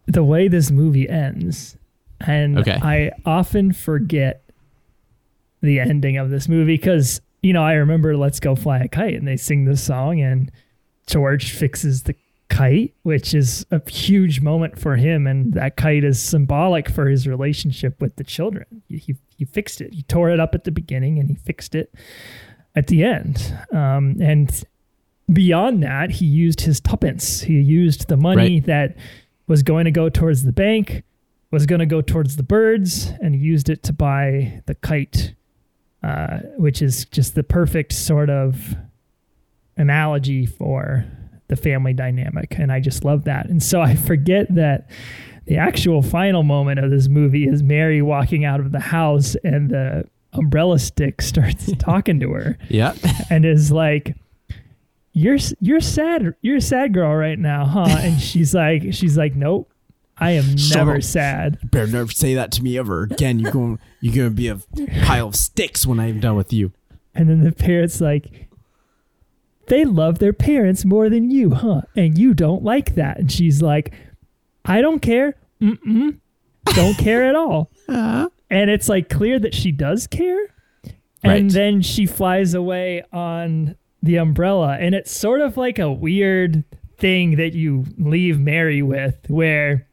the way this movie ends. And okay. I often forget the ending of this movie because, you know, I remember Let's Go Fly a Kite, and they sing this song, and George fixes the kite, which is a huge moment for him. And that kite is symbolic for his relationship with the children. He, he fixed it. He tore it up at the beginning and he fixed it at the end. Um, and beyond that, he used his tuppence. He used the money right. that was going to go towards the bank, was going to go towards the birds, and he used it to buy the kite, uh, which is just the perfect sort of analogy for the family dynamic. And I just love that. And so I forget that the actual final moment of this movie is Mary walking out of the house and the umbrella stick starts talking to her. Yeah. And is like, you're, you're sad. You're a sad girl right now, huh? And she's like, she's like, nope, I am Shut never up. sad. You better never say that to me ever again. You're going, you're going to be a pile of sticks when I'm done with you. And then the parents like, they love their parents more than you, huh? And you don't like that. And she's like, I don't care. Mm-mm. Don't care at all. Uh-huh. And it's like clear that she does care. And right. then she flies away on the umbrella. And it's sort of like a weird thing that you leave Mary with, where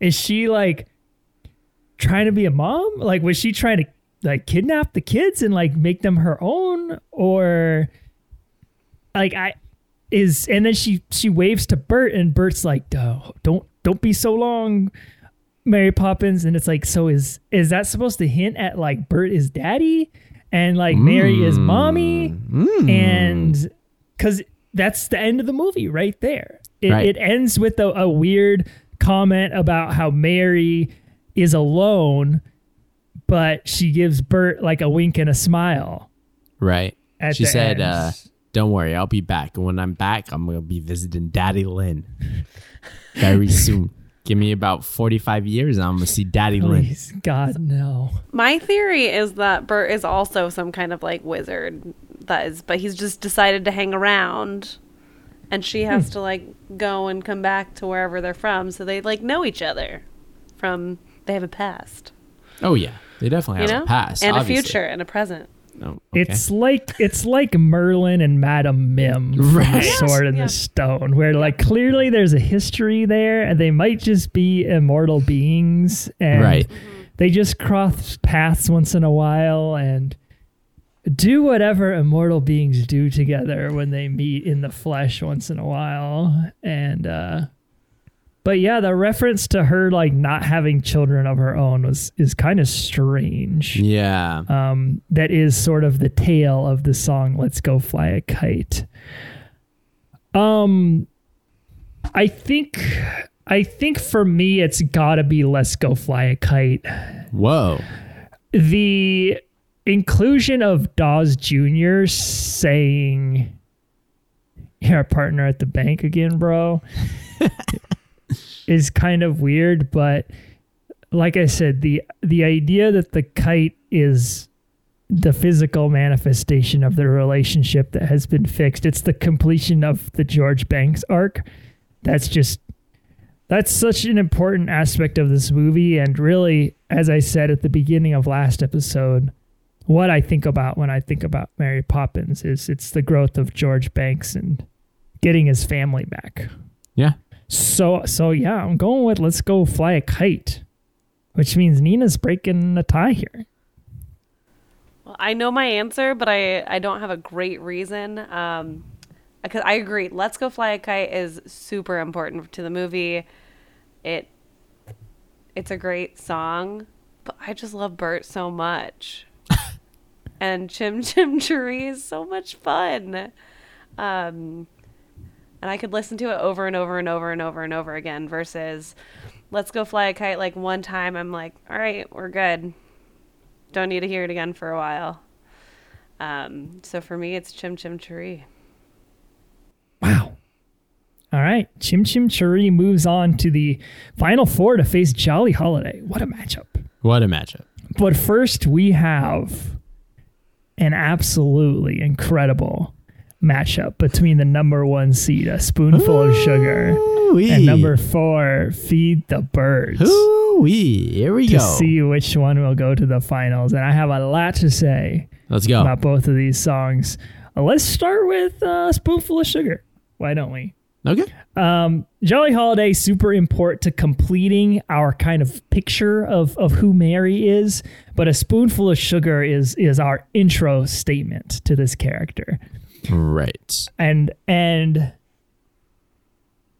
is she like trying to be a mom? Like, was she trying to like kidnap the kids and like make them her own? Or... Like I is, and then she, she waves to Bert, and Bert's like, oh, don't, don't be so long, Mary Poppins. And it's like, so is, is that supposed to hint at like Bert is daddy and like mm. Mary is mommy? Mm. And cause that's the end of the movie right there. It, right. it ends with a, a weird comment about how Mary is alone, but she gives Bert like a wink and a smile. Right. She said, end. uh, Don't worry, I'll be back. And when I'm back, I'm going to be visiting Daddy Lynn very soon. Give me about forty-five years and I'm going to see Daddy Please, Lynn. God, no. My theory is that Bert is also some kind of like wizard. That is, but he's just decided to hang around, and she has hmm. to like go and come back to wherever they're from. So they like know each other from, they have a past. Oh, yeah. They definitely have you know? a past. And obviously. a future and a present. Oh, okay. It's like it's like Merlin and Madame Mim, right? The Sword and yeah. the Stone, where like clearly there's a history there, and they might just be immortal beings, and right. they just cross paths once in a while and do whatever immortal beings do together when they meet in the flesh once in a while. And uh, but yeah, the reference to her like not having children of her own was is kind of strange. Yeah. Um, that is sort of the tale of the song Let's Go Fly a Kite. Um I think I think for me it's gotta be Let's Go Fly a Kite. Whoa. The inclusion of Dawes Junior saying, "You're a partner at the bank again, bro." is kind of weird, but like I said, the the idea that the kite is the physical manifestation of the relationship that has been fixed, it's the completion of the George Banks arc. That's just, that's such an important aspect of this movie. And really, as I said at the beginning of last episode, what I think about when I think about Mary Poppins is it's the growth of George Banks and getting his family back. Yeah. So, so yeah, I'm going with Let's Go Fly a Kite, which means Nina's breaking the tie here. Well, I know my answer, but I, I don't have a great reason. Um, because I agree. Let's Go Fly a Kite is super important to the movie. It, it's a great song. I just love Bert so much. And Chim Chim Cheree is so much fun. Um, and I could listen to it over and over and over and over and over again versus Let's Go Fly a Kite. Like one time I'm like, all right, we're good. Don't need to hear it again for a while. Um, so for me, it's Chim Chim Cheree. Wow. All right. Chim Chim Cheree moves on to the final four to face Jolly Holiday. What a matchup. What a matchup. But first, we have an absolutely incredible matchup between the number one seed, A Spoonful Ooh-wee. Of Sugar, and number four, Feed the Birds. Ooh-wee. Here we to go. To see which one will go to the finals. And I have a lot to say Let's go. About both of these songs. Let's start with uh, Spoonful of Sugar. Why don't we? Okay. Um, Jolly Holiday, super important to completing our kind of picture of, of who Mary is, but A Spoonful of Sugar is is our intro statement to this character. Right. And and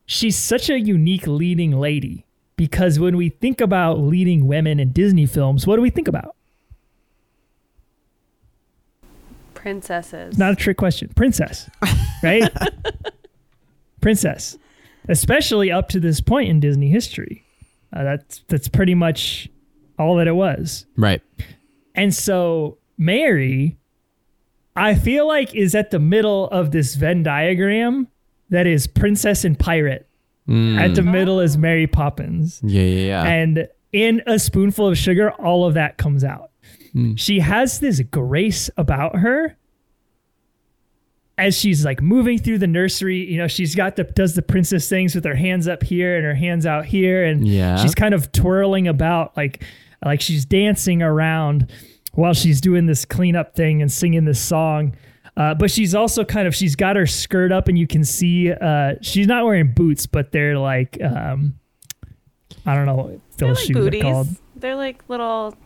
she's such a unique leading lady because when we think about leading women in Disney films, what do we think about? Princesses. Not a trick question. Princess. Right? Princess, especially up to this point in Disney history. Uh, that's that's pretty much all that it was. Right. And so Mary, I feel like, is at the middle of this Venn diagram that is princess and pirate. Mm. At the middle is Mary Poppins. Yeah, yeah, yeah. And in A Spoonful of Sugar, all of that comes out. Mm. She has this grace about her. As she's like moving through the nursery, you know, she's got the, does the princess things with her hands up here and her hands out here. And yeah. she's kind of twirling about like, like she's dancing around while she's doing this cleanup thing and singing this song. Uh, but she's also kind of, she's got her skirt up and you can see, uh, she's not wearing boots, but they're like, um, I don't know what those shoes are called. They're like little,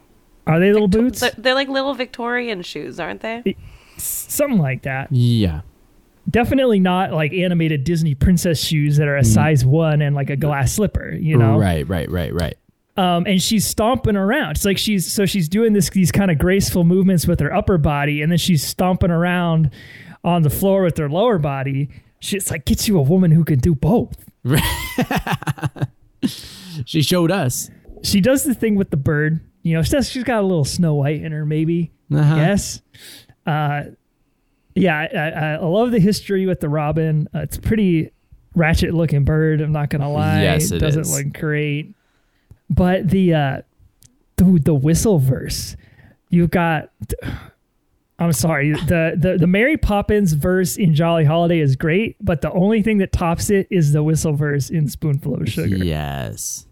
are they little Victor- boots? They're, they're like little Victorian shoes, aren't they? It, Something like that. Yeah. Definitely not like animated Disney princess shoes that are a size one and like a glass slipper, you know? Right, right, right, right. Um, and she's stomping around. It's like she's, so she's doing this, these kind of graceful movements with her upper body. And then she's stomping around on the floor with her lower body. She's like, get you a woman who can do both. She showed us. She does the thing with the bird. You know, she's got a little Snow White in her maybe, uh-huh. I guess. Uh, yeah, I, I, I love the history with the robin. Uh, it's a pretty ratchet looking bird. I'm not going to lie. Yes, it doesn't is. Look great. But the, uh, the, the whistle verse, you've got, I'm sorry. The, the, the Mary Poppins verse in Jolly Holiday is great, but the only thing that tops it is the whistle verse in Spoonful of Sugar. Yes.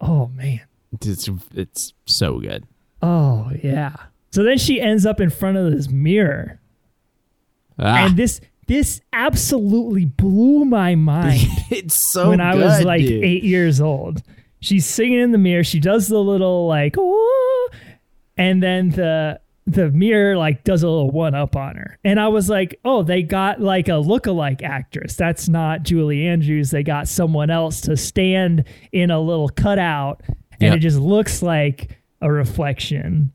Oh man. It's, it's so good. Oh, yeah. So then she ends up in front of this mirror. Ah. And this this absolutely blew my mind. It's so good. When I good, was like dude. eight years old. She's singing in the mirror. She does the little like, oh, and then the the mirror like does a little one up on her. And I was like, oh, they got like a lookalike actress. That's not Julie Andrews. They got someone else to stand in a little cutout. And yep. It just looks like a reflection.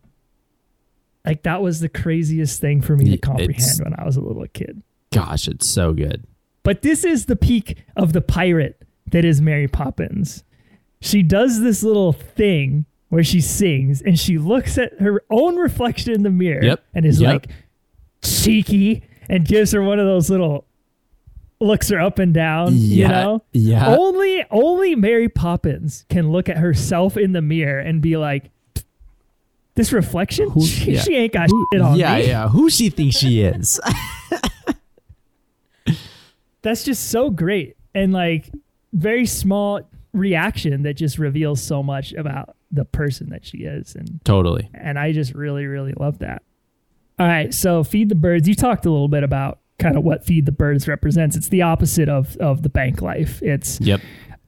Like that was the craziest thing for me to comprehend it's, when I was a little kid. Gosh, it's so good. But this is the peak of the pirate that is Mary Poppins. She does this little thing where she sings and she looks at her own reflection in the mirror yep. and is yep. like cheeky and gives her one of those little looks her up and down, yeah, you know? Yeah. Only only Mary Poppins can look at herself in the mirror and be like, this reflection? Who, she, yeah. she ain't got Who, shit on yeah, me. Yeah, yeah. Who she thinks she is. That's just so great. And like, very small reaction that just reveals so much about the person that she is. And totally. And I just really, really love that. All right, so Feed the Birds. You talked a little bit about kind of what Feed the Birds represents. It's the opposite of, of the bank life. It's yep.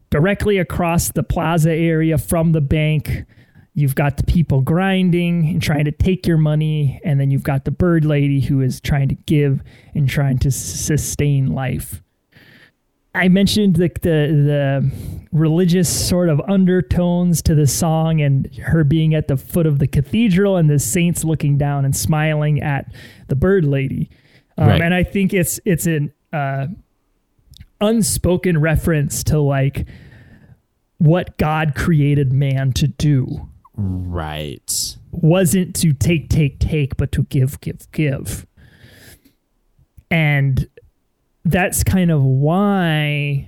directly across the plaza area from the bank. You've got the people grinding and trying to take your money. And then you've got the bird lady who is trying to give and trying to sustain life. I mentioned the, the the religious sort of undertones to the song and her being at the foot of the cathedral and the saints looking down and smiling at the bird lady. Um, right. And I think it's it's an uh, unspoken reference to like what God created man to do. Right. Wasn't to take, take, take, but to give, give, give. And that's kind of why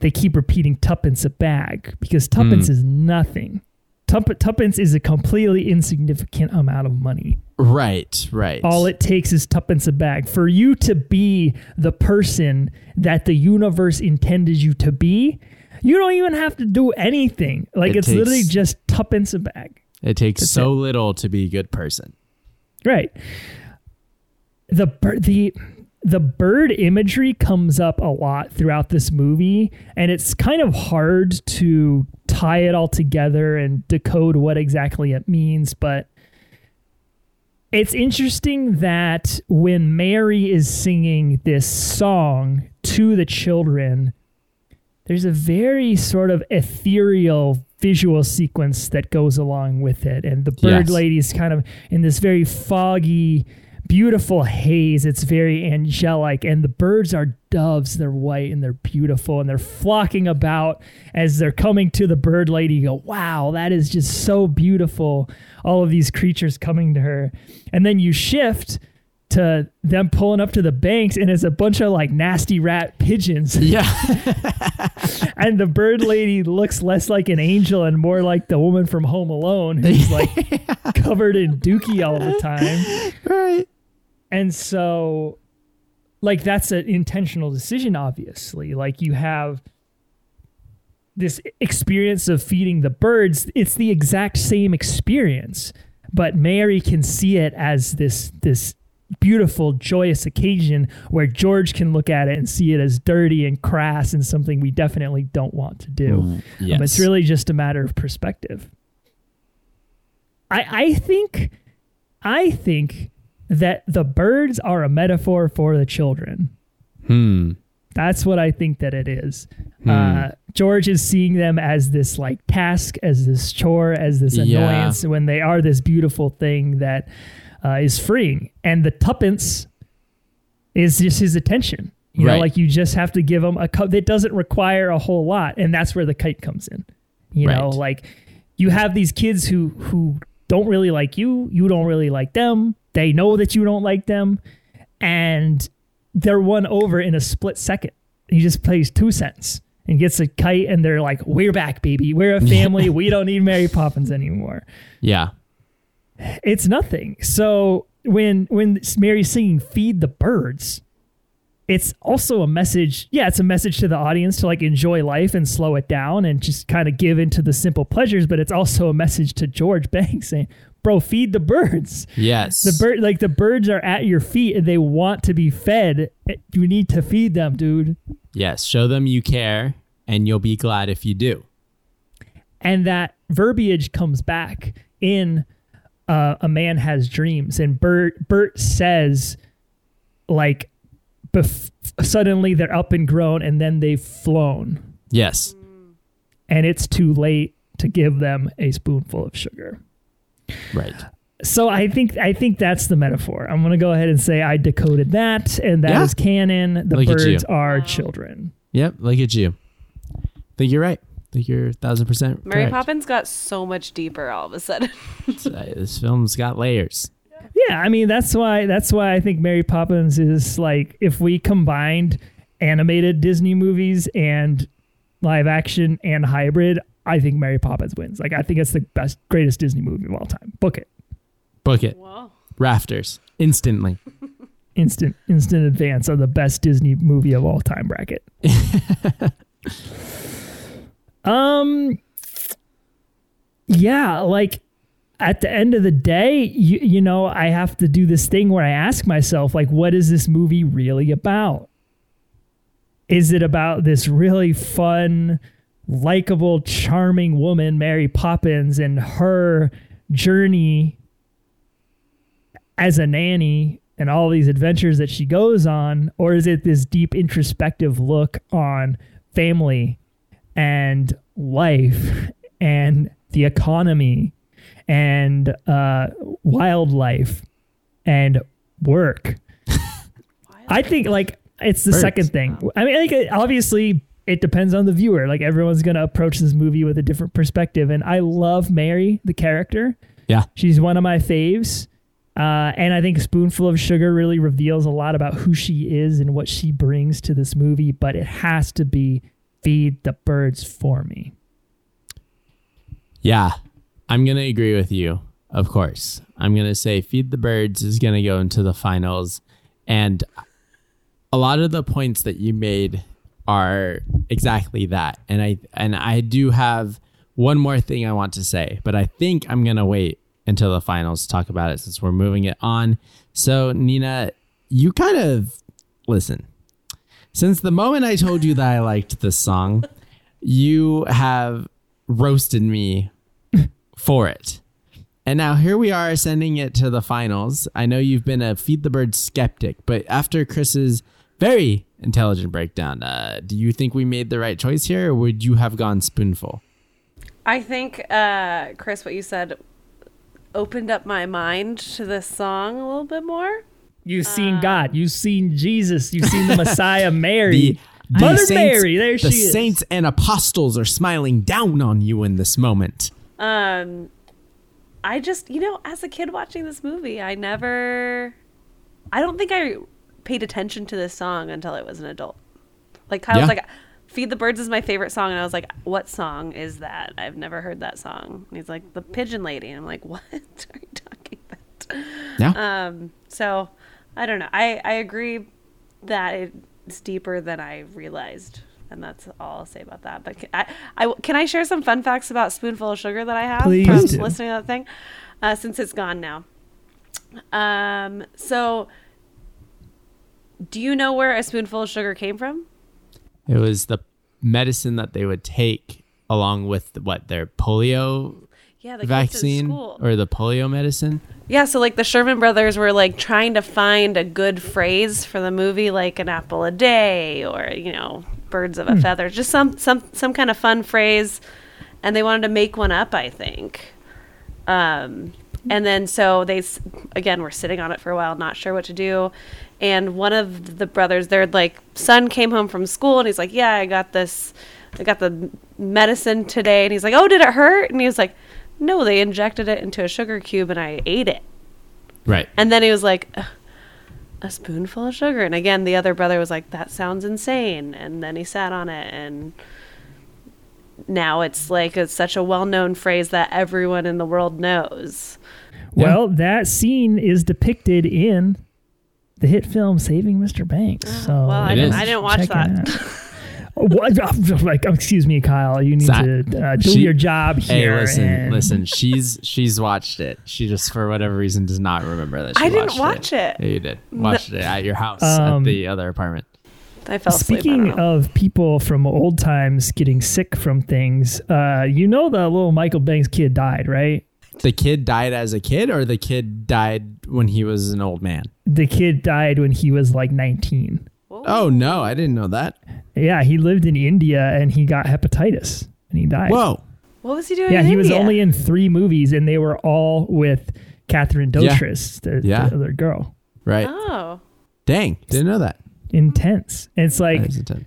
they keep repeating tuppence a bag, because tuppence mm. is nothing. Tupp- tuppence is a completely insignificant amount of money. Right, right. All it takes is tuppence a bag. For you to be the person that the universe intended you to be, you don't even have to do anything. Like, it it's takes, literally just tuppence a bag. It takes That's so it. little to be a good person. Right. The the the bird imagery comes up a lot throughout this movie, and it's kind of hard to tie it all together and decode what exactly it means, but it's interesting that when Mary is singing this song to the children, there's a very sort of ethereal visual sequence that goes along with it. And the bird yes. lady is kind of in this very foggy, beautiful haze. It's very angelic. And the birds are doves. They're white and they're beautiful. And they're flocking about as they're coming to the bird lady. You go, wow, that is just so beautiful. All of these creatures coming to her. And then you shift to them pulling up to the banks, and it's a bunch of like nasty rat pigeons. Yeah. And the bird lady looks less like an angel and more like the woman from Home Alone who's like covered in dookie all the time. Right. And so like that's an intentional decision, obviously. Like you have this experience of feeding the birds. It's the exact same experience, but Mary can see it as this this beautiful, joyous occasion where George can look at it and see it as dirty and crass and something we definitely don't want to do. Mm, yes. um, it's really just a matter of perspective. I I think I think that the birds are a metaphor for the children. Hmm. That's what I think that it is. Hmm. Uh, George is seeing them as this like task, as this chore, as this annoyance, yeah. when they are this beautiful thing that Uh, is freeing, and the tuppence is just his attention. You right. know, like you just have to give him a cup that doesn't require a whole lot, and that's where the kite comes in. You right. know, like you have these kids who who don't really like you, you don't really like them. They know that you don't like them, and they're won over in a split second. He just plays two cents and gets a kite, and they're like, "We're back, baby. We're a family. We don't need Mary Poppins anymore." Yeah. It's nothing. So when when Mary's singing "Feed the Birds," it's also a message. Yeah, it's a message to the audience to like enjoy life and slow it down and just kind of give into the simple pleasures. But it's also a message to George Banks saying, "Bro, feed the birds." Yes, the bird like the birds are at your feet and they want to be fed. You need to feed them, dude. Yes, show them you care, and you'll be glad if you do. And that verbiage comes back in Uh, A Man Has Dreams, and Bert Bert says, like, bef- suddenly they're up and grown, and then they've flown. Yes, and it's too late to give them a spoonful of sugar. Right. So I think I think that's the metaphor. I'm gonna go ahead and say I decoded that, and that yeah. is canon. The look birds are children. Yep, look at you. I think you're right. I think you're a thousand percent Mary correct. Poppins got so much deeper all of a sudden. This film's got layers. Yeah, I mean that's why that's why I think Mary Poppins is like, if we combined animated Disney movies and live action and hybrid, I think Mary Poppins wins. Like I think it's the best, greatest Disney movie of all time. Book it. Book it. Wow. Rafters. Instantly. instant instant advance on the best Disney movie of all time bracket. Um, yeah, like at the end of the day, you, you know, I have to do this thing where I ask myself, like, what is this movie really about? Is it about this really fun, likable, charming woman, Mary Poppins, and her journey as a nanny and all these adventures that she goes on, or is it this deep introspective look on family and life and the economy and uh, wildlife and work? I think like it's the Birds. second thing. I mean, I think it, obviously it depends on the viewer. Like everyone's going to approach this movie with a different perspective. And I love Mary, the character. Yeah. She's one of my faves. Uh, and I think Spoonful of Sugar really reveals a lot about who she is and what she brings to this movie, but it has to be Feed the Birds for me. Yeah, I'm going to agree with you, of course. I'm going to say Feed the Birds is going to go into the finals. And a lot of the points that you made are exactly that. And I and I do have one more thing I want to say, but I think I'm going to wait until the finals to talk about it since we're moving it on. So, Nina, you kind of... Listen, since the moment I told you that I liked this song, you have roasted me for it. And now here we are sending it to the finals. I know you've been a Feed the Birds skeptic, but after Chris's very intelligent breakdown, uh, do you think we made the right choice here, or would you have gone Spoonful? I think, uh, Chris, what you said opened up my mind to this song a little bit more. You've seen uh, God. You've seen Jesus. You've seen the Messiah, Mary. The, the Mother saints, Mary, there she the is. The saints and apostles are smiling down on you in this moment. Um... I just, you know, as a kid watching this movie, I never, I don't think I paid attention to this song until I was an adult. Like Kyle's yeah. like, Feed the Birds is my favorite song. And I was like, what song is that? I've never heard that song. And he's like, The Pigeon Lady. And I'm like, what are you talking about? Yeah. Um, so I don't know. I, I agree that it's deeper than I realized. And that's all I'll say about that. But can I, I, can I share some fun facts about Spoonful of Sugar that I have Please from do. listening to that thing? Uh, since it's gone now. Um, so, do you know where a spoonful of sugar came from? It was the medicine that they would take along with the, what their polio yeah, the vaccine or the polio medicine. Yeah, so like the Sherman Brothers were like trying to find a good phrase for the movie, like an apple a day, or you know. Birds of a feather, just some some some kind of fun phrase, and they wanted to make one up, I think. Um, and then so they again were sitting on it for a while, not sure what to do. And one of the brothers, their like son came home from school, and he's like, "Yeah, I got this, I got the medicine today." And he's like, "Oh, did it hurt?" And he was like, "No, they injected it into a sugar cube, and I ate it." Right. And then he was like, Ugh. a spoonful of sugar. And again, the other brother was like, that sounds insane. And then he sat on it. And now it's like it's such a well-known phrase that everyone in the world knows. Well, yeah. That scene is depicted in the hit film Saving Mister Banks. So well, I didn't, I didn't watch that. Like, excuse me, Kyle, you need so to uh, do she, your job here. Hey, listen, and... listen, she's she's watched it. She just, for whatever reason, does not remember that she I didn't watch it. it. Yeah, you did. Watched no. it at your house um, at the other apartment. I fell asleep. Speaking of people from old times getting sick from things, uh, you know the little Michael Banks kid died, right? The kid died as a kid, or the kid died when he was an old man? The kid died when he was like nineteen. Oh, no, I didn't know that. Yeah, he lived in India and he got hepatitis and he died. Whoa. What was he doing yeah, in India? Yeah, he was only in three movies and they were all with Catherine Deneuve, yeah. the, yeah. the other girl. Right. Oh. Dang, didn't know that. Intense. It's like that, intense.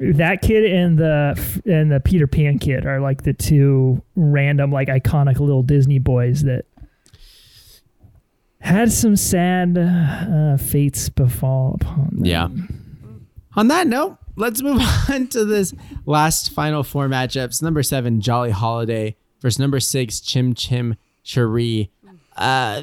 that kid and the and the Peter Pan kid are like the two random, like iconic little Disney boys that had some sad uh, fates befall upon them. Yeah. On that note, let's move on to this last final four matchups. Number seven, Jolly Holiday versus number six, Chim Chim Cheree. Uh,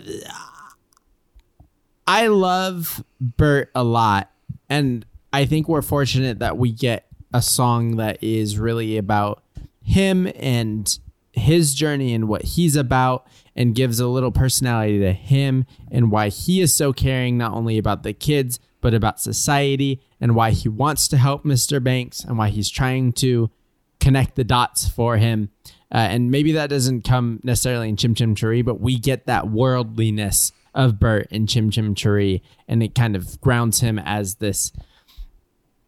I love Bert a lot, and I think we're fortunate that we get a song that is really about him and his journey and what he's about, and gives a little personality to him and why he is so caring, not only about the kids, but about society, and why he wants to help Mister Banks, and why he's trying to connect the dots for him. Uh, and maybe that doesn't come necessarily in Chim Chim Cheree, but we get that worldliness of Bert in Chim Chim Cheree, and it kind of grounds him as this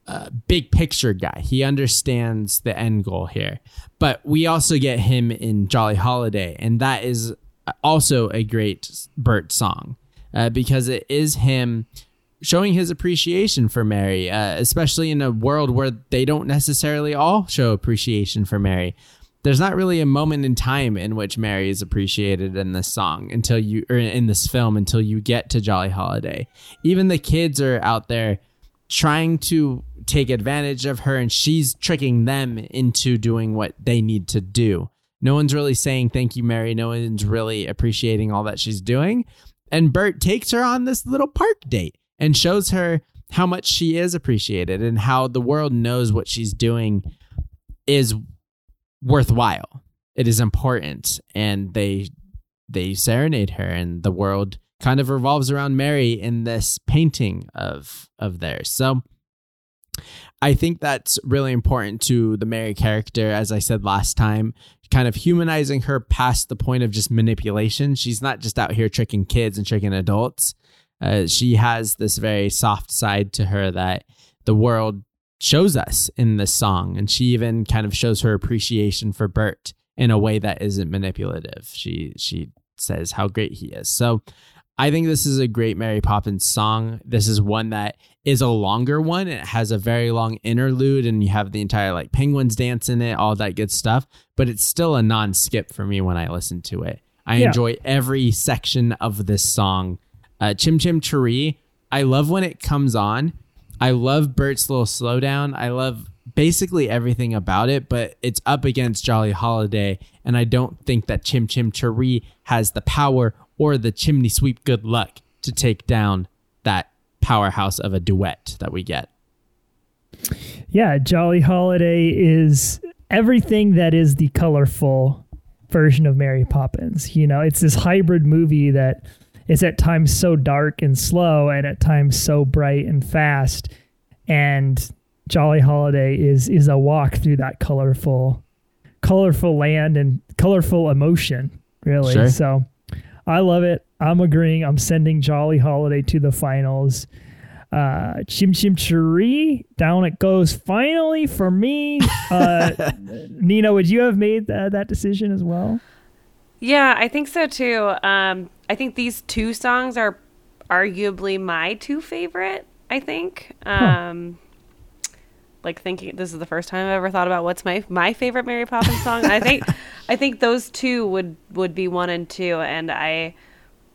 uh, big picture guy. He understands the end goal here. But we also get him in Jolly Holiday, and that is also a great Bert song uh, because it is him showing his appreciation for Mary, uh, especially in a world where they don't necessarily all show appreciation for Mary. There's not really a moment in time in which Mary is appreciated in this song until you, or in this film, until you get to Jolly Holiday. Even the kids are out there trying to take advantage of her, and she's tricking them into doing what they need to do. No one's really saying thank you, Mary. No one's really appreciating all that she's doing. And Bert takes her on this little park date and shows her how much she is appreciated and how the world knows what she's doing is worthwhile. It is important. And they they serenade her, and the world kind of revolves around Mary in this painting of of theirs. So I think that's really important to the Mary character, as I said last time, kind of humanizing her past the point of just manipulation. She's not just out here tricking kids and tricking adults. Uh, she has this very soft side to her that the world shows us in this song. And she even kind of shows her appreciation for Bert in a way that isn't manipulative. She she says how great he is. So I think this is a great Mary Poppins song. This is one that is a longer one. It has a very long interlude, and you have the entire like penguins dance in it, all that good stuff. But it's still a non-skip for me when I listen to it. I yeah. enjoy every section of this song. Uh, Chim Chim Cheree, I love when it comes on. I love Bert's little slowdown. I love basically everything about it, but it's up against Jolly Holiday, and I don't think that Chim Chim Cheree has the power or the chimney sweep good luck to take down that powerhouse of a duet that we get. Yeah, Jolly Holiday is everything that is the colorful version of Mary Poppins. You know, it's this hybrid movie that is at times so dark and slow and at times so bright and fast. And Jolly Holiday is is a walk through that colorful, colorful land and colorful emotion, really. Sure. So I love it. I'm agreeing. I'm sending Jolly Holiday to the finals. Uh, Chim Chim Cheree, down it goes finally for me. Uh, Nina, would you have made th- that decision as well? Yeah, I think so too. Um, I think these two songs are arguably my two favorite, I think. Um, huh. Like thinking, this is the first time I've ever thought about what's my my favorite Mary Poppins song. I think I think those two would, would be one and two, and I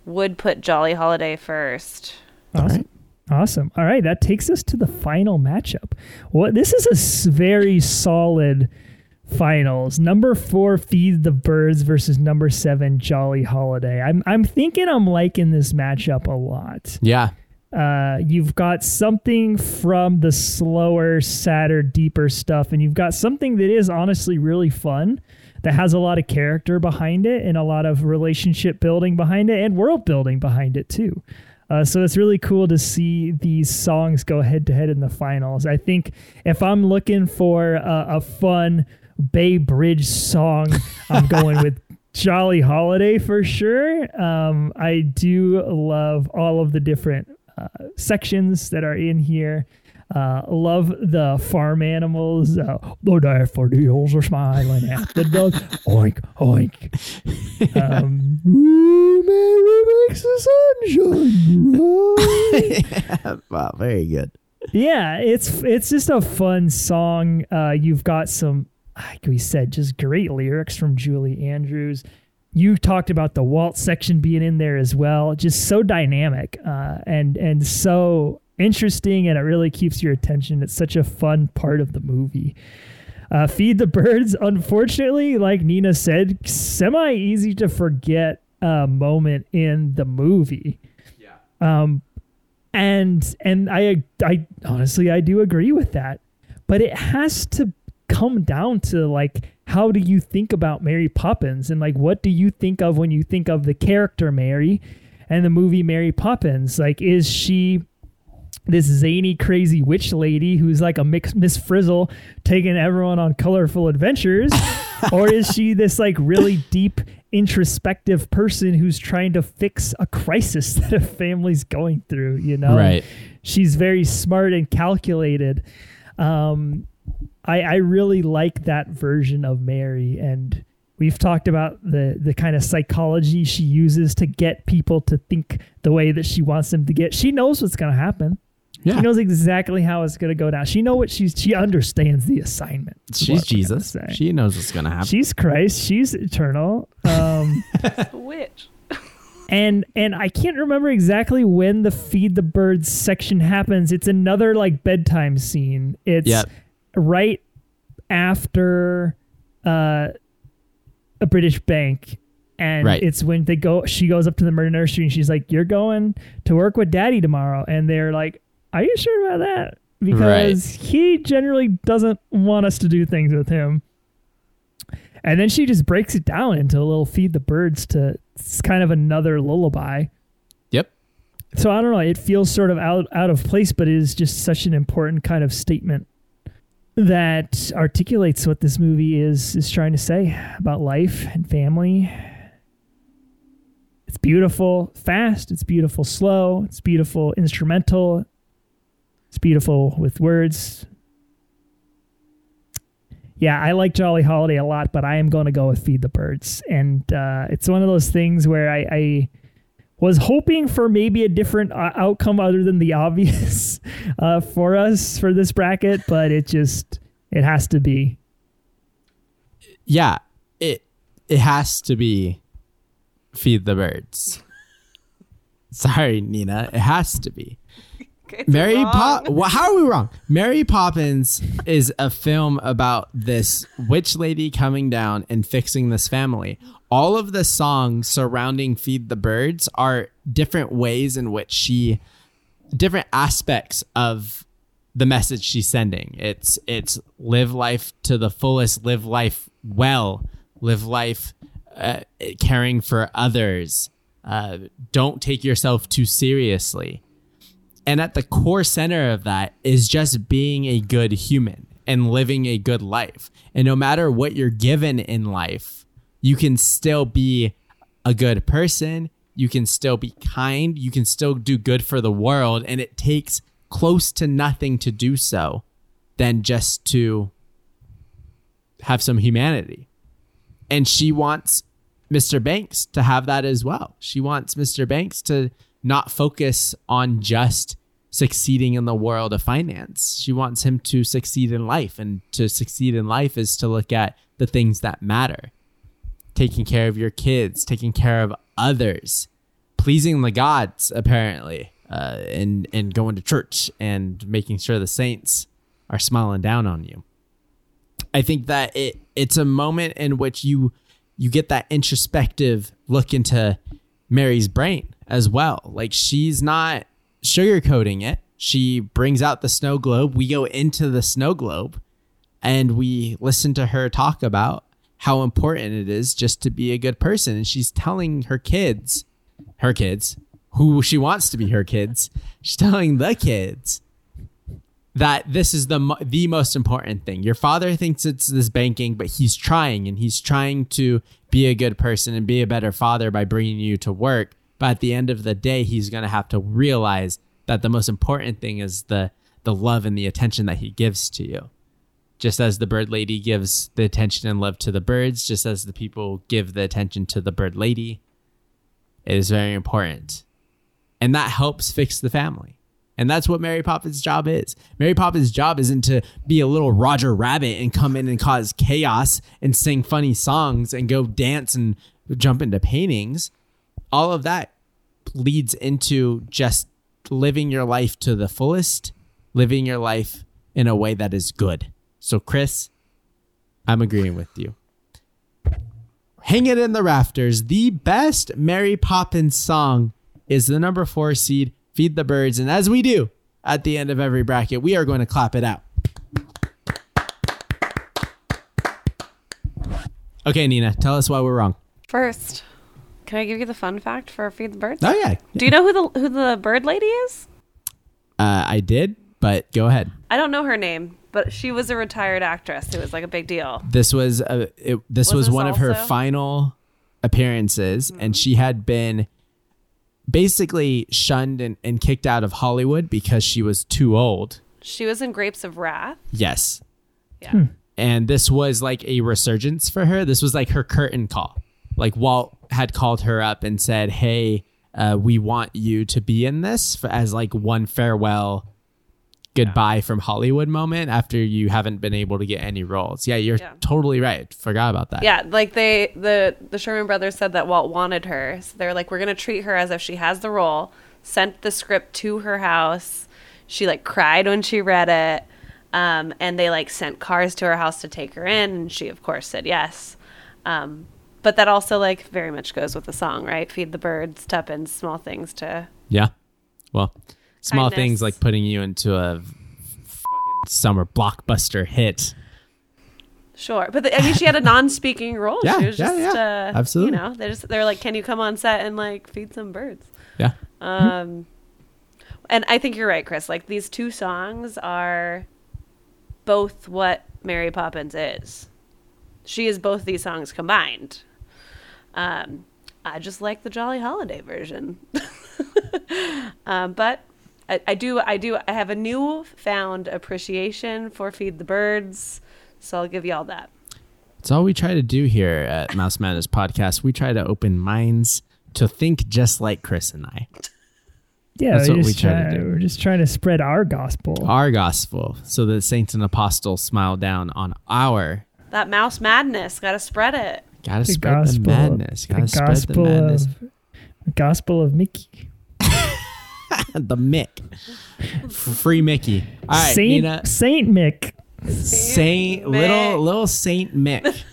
would put Jolly Holiday first. Awesome. All right. Awesome. All right, that takes us to the final matchup. Well, this is a very solid finals. Number four, Feed the Birds versus number seven, Jolly Holiday. I'm I'm thinking I'm liking this matchup a lot. Yeah. Uh, you've got something from the slower, sadder, deeper stuff, and you've got something that is honestly really fun, that has a lot of character behind it and a lot of relationship building behind it and world building behind it too. Uh, so it's really cool to see these songs go head to head in the finals. I think if I'm looking for a, a fun Bay Bridge song, I'm going with Jolly Holiday for sure. Um, I do love all of the different uh, sections that are in here. Uh, love the farm animals. Uh, the daffodils are smiling at the dog. Oink, oink. Yeah. Um, ooh, Mary makes the sunshine rise. Wow, very good. Yeah, it's it's just a fun song. Uh, you've got some, like we said, just great lyrics from Julie Andrews. You talked about the waltz section being in there as well. Just so dynamic uh, and and so interesting, and it really keeps your attention. It's such a fun part of the movie. Uh, Feed the Birds, unfortunately, like Nina said, semi-easy to forget uh, moment in the movie. Yeah. Um, and and I I honestly I do agree with that, but it has to come down to like, how do you think about Mary Poppins, and like, what do you think of when you think of the character Mary and the movie Mary Poppins? Like, is she this zany, crazy witch lady who's like a mix, Miss Frizzle, taking everyone on colorful adventures? Or is she this like really deep introspective person who's trying to fix a crisis that a family's going through, you know? Right. She's very smart and calculated. Um, I, I really like that version of Mary, and we've talked about the, the kind of psychology she uses to get people to think the way that she wants them to get. She knows what's going to happen. Yeah. She knows exactly how it's going to go down. She know what she's, she understands the assignment. She's Jesus. She knows what's going to happen. She's Christ. She's eternal. Um, Which? And and I can't remember exactly when the Feed the Birds section happens. It's another like bedtime scene. It's yep. right after uh, a British bank. And right. it's when they go, she goes up to the murder nursery and she's like, "You're going to work with Daddy tomorrow." And they're like, "Are you sure about that?" Because right. he generally doesn't want us to do things with him. And then she just breaks it down into a little Feed the Birds to, it's kind of another lullaby. Yep. So I don't know. It feels sort of out, out of place, but it is just such an important kind of statement that articulates what this movie is, is trying to say about life and family. It's beautiful, fast. It's beautiful, slow. It's beautiful, instrumental. It's beautiful with words. Yeah, I like Jolly Holiday a lot, but I am going to go with Feed the Birds. And uh, it's one of those things where I, I was hoping for maybe a different uh, outcome other than the obvious uh, for us for this bracket, but it just, it has to be. Yeah, it it has to be Feed the Birds. Sorry, Nina. It has to be. It's Mary Pop- How are we wrong? Mary Poppins is a film about this witch lady coming down and fixing this family. All of the songs surrounding Feed the Birds are different ways in which she, different aspects of the message she's sending. It's it's live life to the fullest, live life well, live life uh, caring for others. Uh, don't take yourself too seriously. And at the core center of that is just being a good human and living a good life. And no matter what you're given in life, you can still be a good person. You can still be kind. You can still do good for the world. And it takes close to nothing to do so than just to have some humanity. And she wants Mister Banks to have that as well. She wants Mister Banks to not focus on just succeeding in the world of finance. She wants him to succeed in life, and to succeed in life is to look at the things that matter. Taking care of your kids, taking care of others, pleasing the gods, apparently, uh, and, and going to church and making sure the saints are smiling down on you. I think that it it's a moment in which you you get that introspective look into Mary's brain as well. Like, she's not sugarcoating it. She brings out the snow globe. We go into the snow globe and we listen to her talk about how important it is just to be a good person. And she's telling her kids, her kids, who she wants to be her kids, she's telling the kids that this is the, mo- the most important thing. Your father thinks it's this banking, but he's trying, and he's trying to be a good person and be a better father by bringing you to work. But at the end of the day, he's going to have to realize that the most important thing is the the love and the attention that he gives to you. Just as the bird lady gives the attention and love to the birds, just as the people give the attention to the bird lady, it is very important. And that helps fix the family. And that's what Mary Poppins' job is. Mary Poppins' job isn't to be a little Roger Rabbit and come in and cause chaos and sing funny songs and go dance and jump into paintings. All of that leads into just living your life to the fullest, living your life in a way that is good. So, Chris, I'm agreeing with you. Hang It in the Rafters. The best Mary Poppins song is the number four seed, Feed the Birds. And as we do at the end of every bracket, we are going to clap it out. Okay, Nina, tell us why we're wrong. First, can I give you the fun fact for Feed the Birds? Oh, yeah. Do you know who the who the bird lady is? Uh, I did, but go ahead. I don't know her name, but she was a retired actress. It was like a big deal. This was a, it, this was, was one also? of her final appearances, mm-hmm. and she had been basically shunned and, and kicked out of Hollywood because she was too old. She was in Grapes of Wrath. Yes. Yeah. Hmm. And this was like a resurgence for her. This was like her curtain call. Like Walt had called her up and said, hey, uh, we want you to be in this for, as like one farewell goodbye yeah. from Hollywood moment after you haven't been able to get any roles. Yeah, you're yeah. totally right. Forgot about that. Yeah, like they the, the Sherman Brothers said that Walt wanted her. So they're like, we're going to treat her as if she has the role. Sent the script to her house. She like cried when she read it. Um, and they like sent cars to her house to take her in, and she of course said yes. Um, but that also like very much goes with the song, right? Feed the birds, tuppence, small things to yeah. Well, small kindness. Things like putting you into a f- summer blockbuster hit. Sure, but the, I mean, she had a non-speaking role. yeah, she was just yeah, yeah. Uh, absolutely. You know, they just they're like, can you come on set and like feed some birds? Yeah. Um, and I think you're right, Chris. Like these two songs are both what Mary Poppins is. She is both these songs combined. Um, I just like the Jolly Holiday version. um, but I, I do, I do, I have a newfound appreciation for Feed the Birds. So I'll give you all that. It's all we try to do here at Mouse Madness Podcast. We try to open minds to think just like Chris and I. Yeah, that's what we try, try to do. We're just trying to spread our gospel. Our gospel. So that saints and apostles smile down on our... That mouse madness. Got to spread it. Got to spread the madness. Got to spread the madness. The gospel of Mickey. The Mick. Free Mickey. All right, Saint, Nina. Saint Mick. Saint, Saint Mick. Little, little Saint Mick.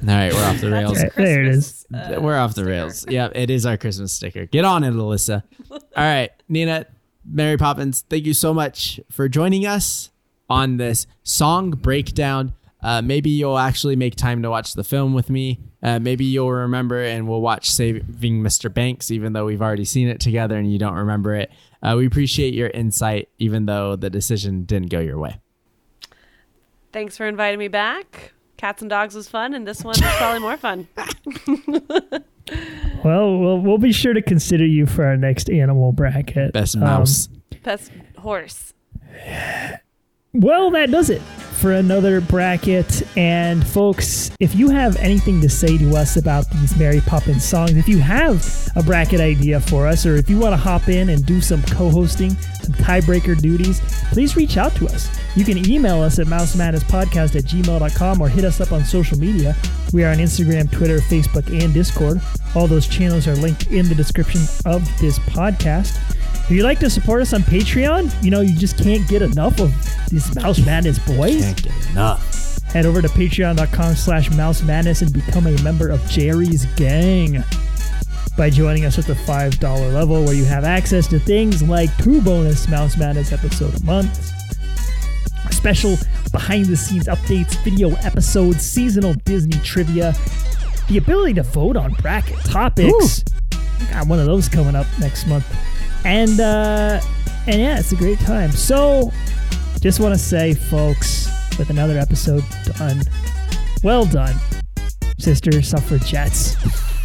All right, we're off the rails. Right, there it is. Uh, we're off the sticker. rails. Yeah, it is our Christmas sticker. Get on it, Alyssa. All right, Nina, Mary Poppins, thank you so much for joining us on this song breakdown. Uh, maybe you'll actually make time to watch the film with me. Uh, maybe you'll remember and we'll watch Saving Mister Banks, even though we've already seen it together and you don't remember it. Uh, we appreciate your insight, even though the decision didn't go your way. Thanks for inviting me back. Cats and Dogs was fun, and this one was probably more fun. well, well, we'll be sure to consider you for our next animal bracket. Best mouse. Um, Best horse. Well, that does it for another bracket. And folks, if you have anything to say to us about these Mary Poppins songs, if you have a bracket idea for us, or if you want to hop in and do some co-hosting, some tiebreaker duties, please reach out to us. You can email us at mousemadnesspodcast at gmail dot com or hit us up on social media. We are on Instagram, Twitter, Facebook, and Discord. All those channels are linked in the description of this podcast. If you'd like to support us on Patreon, you know, you just can't get enough of these Mouse Madness boys. Can't get enough. Head over to patreon dot com slash Mouse Madness and become a member of Jerry's gang by joining us at the five dollar level, where you have access to things like two bonus Mouse Madness episodes a month, special behind-the-scenes updates, video episodes, seasonal Disney trivia, the ability to vote on bracket topics. Ooh. Got one of those coming up next month. And, uh, and yeah, it's a great time. So, just want to say, folks, with another episode done, well done, sister suffragettes.